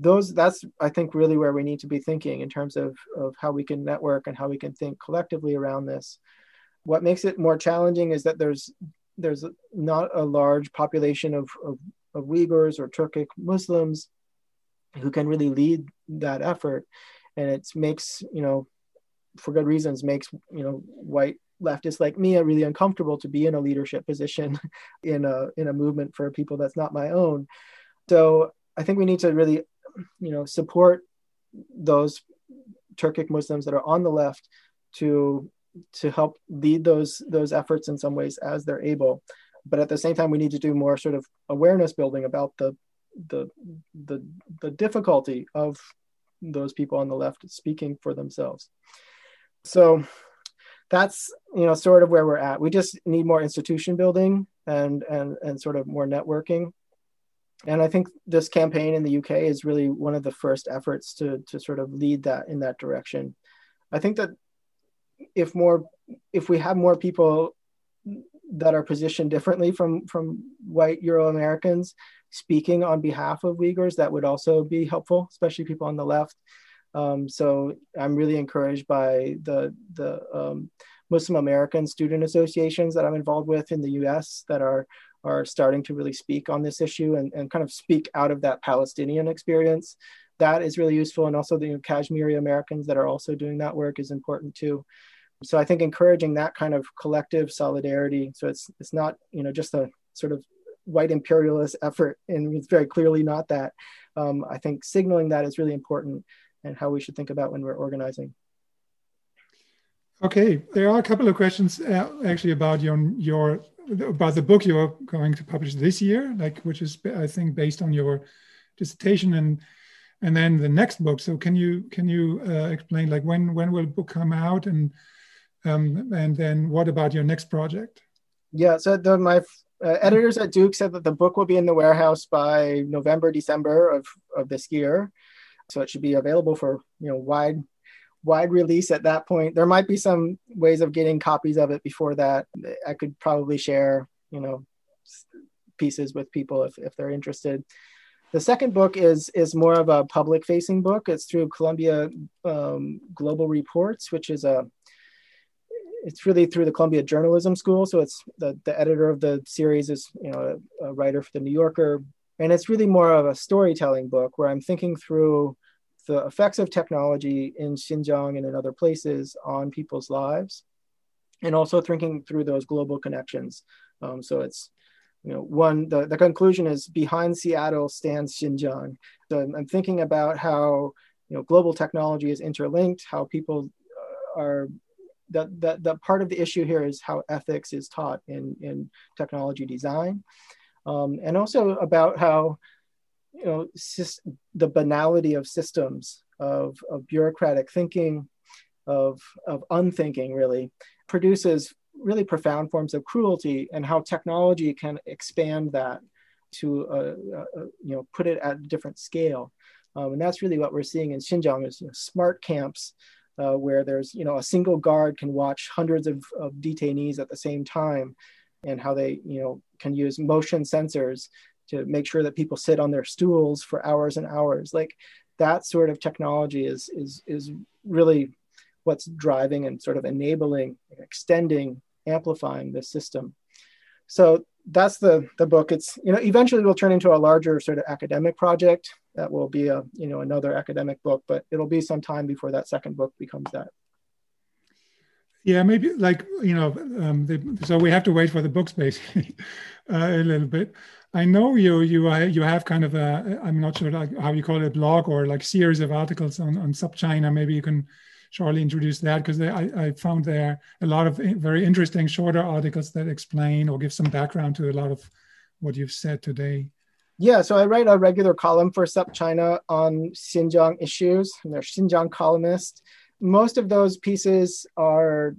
those that's, I think, really where we need to be thinking in terms of, of how we can network and how we can think collectively around this. What makes it more challenging is that there's there's not a large population of, of, of Uyghurs or Turkic Muslims who can really lead that effort. And it makes, you know, for good reasons, makes, you know, white leftists like me are really uncomfortable to be in a leadership position in a in a movement for people that's not my own. So I think we need to really, you know, support those Turkic Muslims that are on the left to to help lead those those efforts in some ways as they're able. But at the same time, we need to do more sort of awareness building about the the the, the difficulty of those people on the left speaking for themselves. So that's, you know, sort of where we're at. We just need more institution building and and and sort of more networking. And I think this campaign in the U K is really one of the first efforts to to sort of lead that in that direction. I think that if more if we have more people that are positioned differently from from white Euro-Americans speaking on behalf of Uyghurs, that would also be helpful, especially people on the left. Um, so I'm really encouraged by the the um, Muslim American student associations that I'm involved with in the U S that are are starting to really speak on this issue and, and kind of speak out of that Palestinian experience. That is really useful. And also the you know, Kashmiri Americans that are also doing that work is important too. So I think encouraging that kind of collective solidarity. So it's it's not you know just a sort of white imperialist effort, and it's very clearly not that. Um, I think signaling that is really important, and how we should think about when we're organizing. Okay, there are a couple of questions uh, actually about your your about the book you are going to publish this year, like which is I think based on your dissertation, and and then the next book. So can you can you uh, explain like when when will the book come out, and um, and then what about your next project? Yeah, so the, my uh, editors at Duke said that the book will be in the warehouse by November, December of, of this year. So it should be available for, you know, wide, wide release at that point. There might be some ways of getting copies of it before that. I could probably share, you know, pieces with people if, if they're interested. The second book is is more of a public facing book. It's through Columbia um, Global Reports, which is a, it's really through the Columbia Journalism School. So it's the, the editor of the series is, you know, a, a writer for the New Yorker. And it's really more of a storytelling book where I'm thinking through the effects of technology in Xinjiang and in other places on people's lives, and also thinking through those global connections. Um, so it's, you know, one, the, the conclusion is behind Seattle stands Xinjiang. So I'm thinking about how, you know, global technology is interlinked, how people are, that, that, that part of the issue here is how ethics is taught in, in technology design. um, and also about how, you know, the banality of systems, of, of bureaucratic thinking, of, of unthinking really, produces really profound forms of cruelty, and how technology can expand that to, uh, uh, you know, put it at a different scale. Um, and that's really what we're seeing in Xinjiang is, you know, smart camps uh, where there's, you know, a single guard can watch hundreds of, of detainees at the same time, and how they, you know, can use motion sensors to make sure that people sit on their stools for hours and hours. Like that sort of technology is, is, is really what's driving and sort of enabling, extending, amplifying the system. So that's the, the book. It's, you know, eventually will turn into a larger sort of academic project that will be a, you know, another academic book, but it'll be some time before that second book becomes that. Yeah, maybe like, you know, um, they, so we have to wait for the books basically uh, a little bit. I know you you are, you have kind of a, I'm not sure like how you call it, blog or like series of articles on, on SupChina. Maybe you can shortly introduce that, because I, I found there a lot of very interesting shorter articles that explain or give some background to a lot of what you've said today. Yeah, so I write a regular column for SupChina on Xinjiang issues, and they're Xinjiang columnists. Most of those pieces are,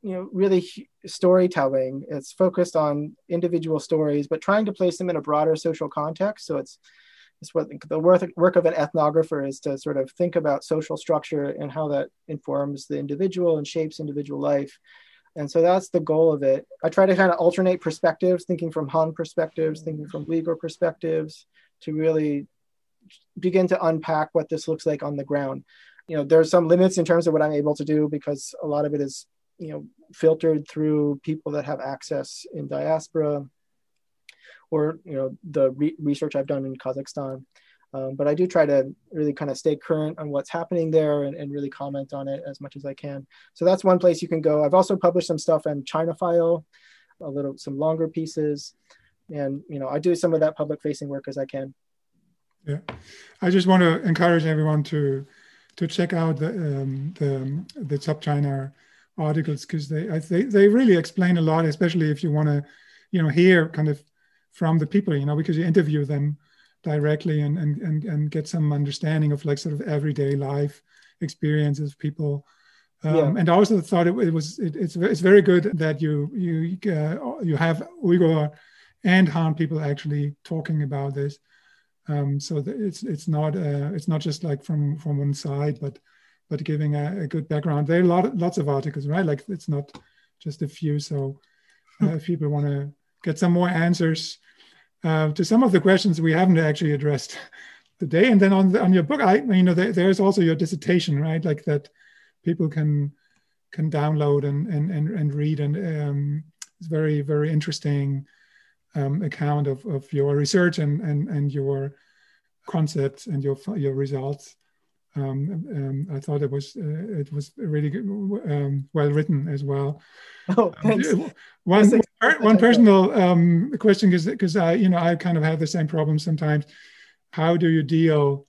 you know, really storytelling. It's focused on individual stories, but trying to place them in a broader social context. So it's, it's what the work of an ethnographer is, to sort of think about social structure and how that informs the individual and shapes individual life. And so that's the goal of it. I try to kind of alternate perspectives, thinking from Han perspectives, thinking from Uyghur perspectives, to really begin to unpack what this looks like on the ground. You know, there's some limits in terms of what I'm able to do, because a lot of it is, you know, filtered through people that have access in diaspora, or, you know, the re research I've done in Kazakhstan. Um, but I do try to really kind of stay current on what's happening there, and, and really comment on it as much as I can. So that's one place you can go. I've also published some stuff on Chinaphile, a little, some longer pieces. And, you know, I do some of that public facing work as I can. Yeah, I just want to encourage everyone to to check out the um, the, the SupChina articles, because they, I th they really explain a lot, especially if you want to, you know, hear kind of from the people, you know, because you interview them directly and and and, and get some understanding of like sort of everyday life experiences of people. Um, yeah. And I also thought it, it was it, it's it's very good that you you uh, you have Uyghur and Han people actually talking about this. Um, so that it's it's not uh, it's not just like from from one side, but but giving a, a good background. There are a lot lots of articles, right? Like it's not just a few. So uh, if people want to get some more answers uh, to some of the questions we haven't actually addressed today, and then on the, on your book, I you know there, there's also your dissertation, right? Like that people can can download and and and, and read, and um, it's very very interesting. Um, account of, of your research and, and, and your concepts and your your results. Um, um, I thought it was uh, it was really good, um, well written as well. Oh, thanks. Um, one one, per, one personal um, question is, because I you know I kind of have the same problem sometimes. How do you deal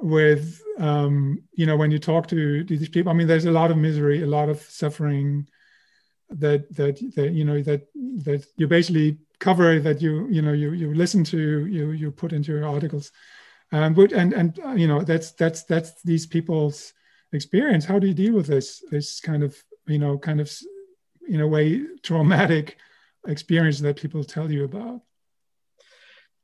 with um, you know when you talk to these people? I mean, there's a lot of misery, a lot of suffering that that that you know that that you basically cover, that you you know you you listen to, you you put into your articles, um, but and and uh, you know that's that's that's these people's experience. How do you deal with this this kind of you know kind of in a way traumatic experience that people tell you about?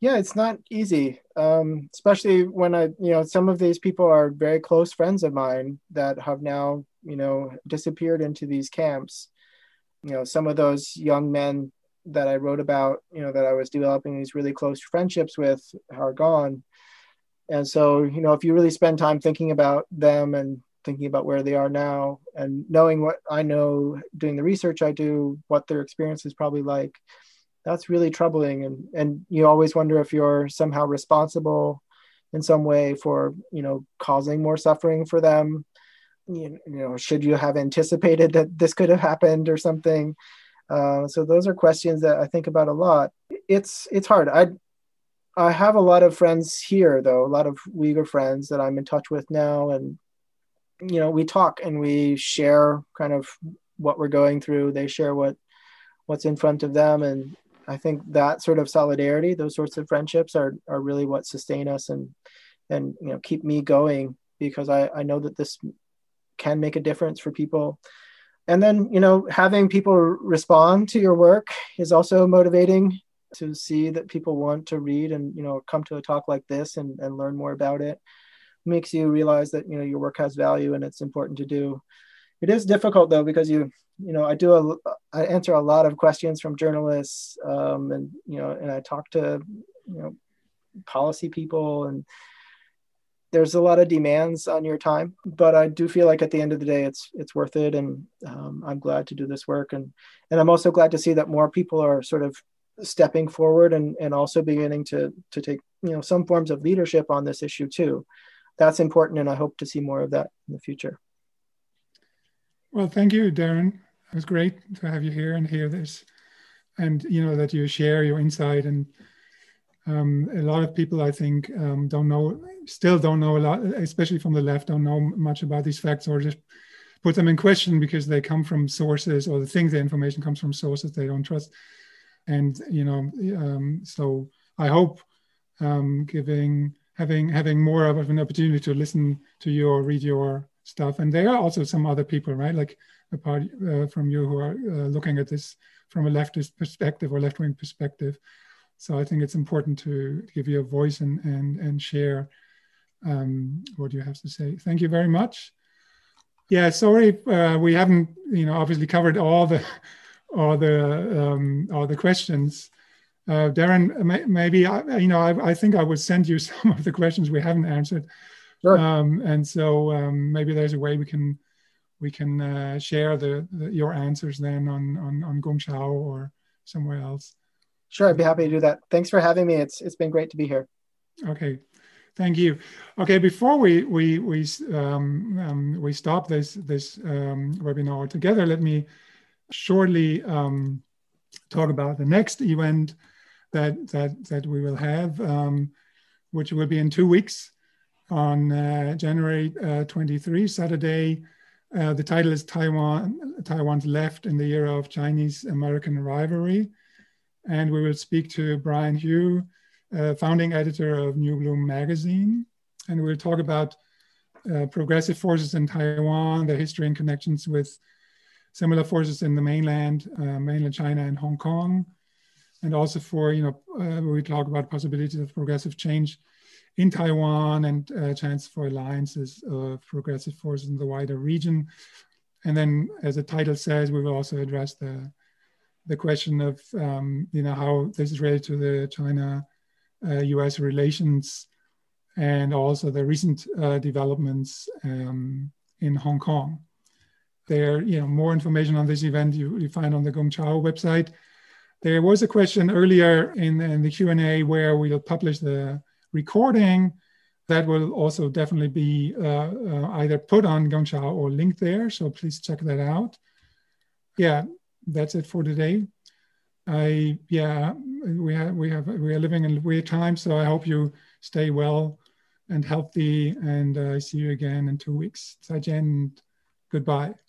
Yeah, it's not easy, um, especially when I you know some of these people are very close friends of mine that have now you know disappeared into these camps. You know, some of those young men that I wrote about, you know, that I was developing these really close friendships with, are gone. And so, you know, if you really spend time thinking about them and thinking about where they are now, and knowing what I know, doing the research I do, what their experience is probably like, that's really troubling. And, and you always wonder if you're somehow responsible in some way for, you know, causing more suffering for them. You, you know, should you have anticipated that this could have happened or something? Uh, so those are questions that I think about a lot. It's it's hard. I I have a lot of friends here, though, a lot of Uyghur friends that I'm in touch with now. And, you know, we talk and we share kind of what we're going through. They share what what's in front of them. And I think that sort of solidarity, those sorts of friendships are are really what sustain us and and you know keep me going, because I, I know that this can make a difference for people. And then, you know, having people respond to your work is also motivating, to see that people want to read and, you know, come to a talk like this and, and learn more about it. Makes you realize that, you know, your work has value and it's important to do. It is difficult though, because you, you know, I do, a, I answer a lot of questions from journalists um, and, you know, and I talk to, you know, policy people, and there's a lot of demands on your time, but I do feel like at the end of the day, it's it's worth it. And um, I'm glad to do this work. And, and I'm also glad to see that more people are sort of stepping forward and, and also beginning to, to take, you know, some forms of leadership on this issue too. That's important. And I hope to see more of that in the future. Well, thank you, Darren. It was great to have you here and hear this, and, you know, that you share your insight. And um, a lot of people, I think, um, don't know, still don't know a lot, especially from the left, don't know much about these facts, or just put them in question because they come from sources, or the things, the information comes from sources they don't trust. And, you know, um, so I hope um, giving, having, having more of an opportunity to listen to you or read your stuff. And there are also some other people, right? Like apart uh, from you, who are uh, looking at this from a leftist perspective or left-wing perspective. So I think it's important to give you a voice and, and, and share um, what you have to say. Thank you very much. Yeah, sorry, uh, we haven't, you know, obviously covered all the, all the, um, all the questions. Uh, Darren, may, maybe, I, you know, I, I think I would send you some of the questions we haven't answered. Sure. Um, and so um, maybe there's a way we can we can uh, share the, the your answers then on on, on Gongxiao or somewhere else. Sure, I'd be happy to do that. Thanks for having me. It's it's been great to be here. Okay, thank you. Okay, before we we we um, um, we stop this this um, webinar altogether, let me shortly um, talk about the next event that that that we will have, um, which will be in two weeks. On uh, January uh, twenty-third, Saturday. Uh, the title is Taiwan, Taiwan's Left in the Era of Chinese-American Rivalry. And we will speak to Brian Hu, uh, founding editor of New Bloom magazine. And we'll talk about uh, progressive forces in Taiwan, their history and connections with similar forces in the mainland, uh, mainland China and Hong Kong. And also for, you know, uh, we talk about possibilities of progressive change in Taiwan, and a uh, chance for alliances of progressive forces in the wider region. And then, as the title says, we will also address the, the question of, um, you know, how this is related to the China U S uh, relations, and also the recent uh, developments um, in Hong Kong. There, you know, more information on this event you, you find on the Gongchao website. There was a question earlier in, in the Q and A where we'll publish the recording. That will also definitely be uh, uh, either put on Gongxiao or linked there. So please check that out. Yeah, that's it for today. I yeah, we have we have we are living in weird times. So I hope you stay well and healthy. And I uh, see you again in two weeks. Zaijian, goodbye.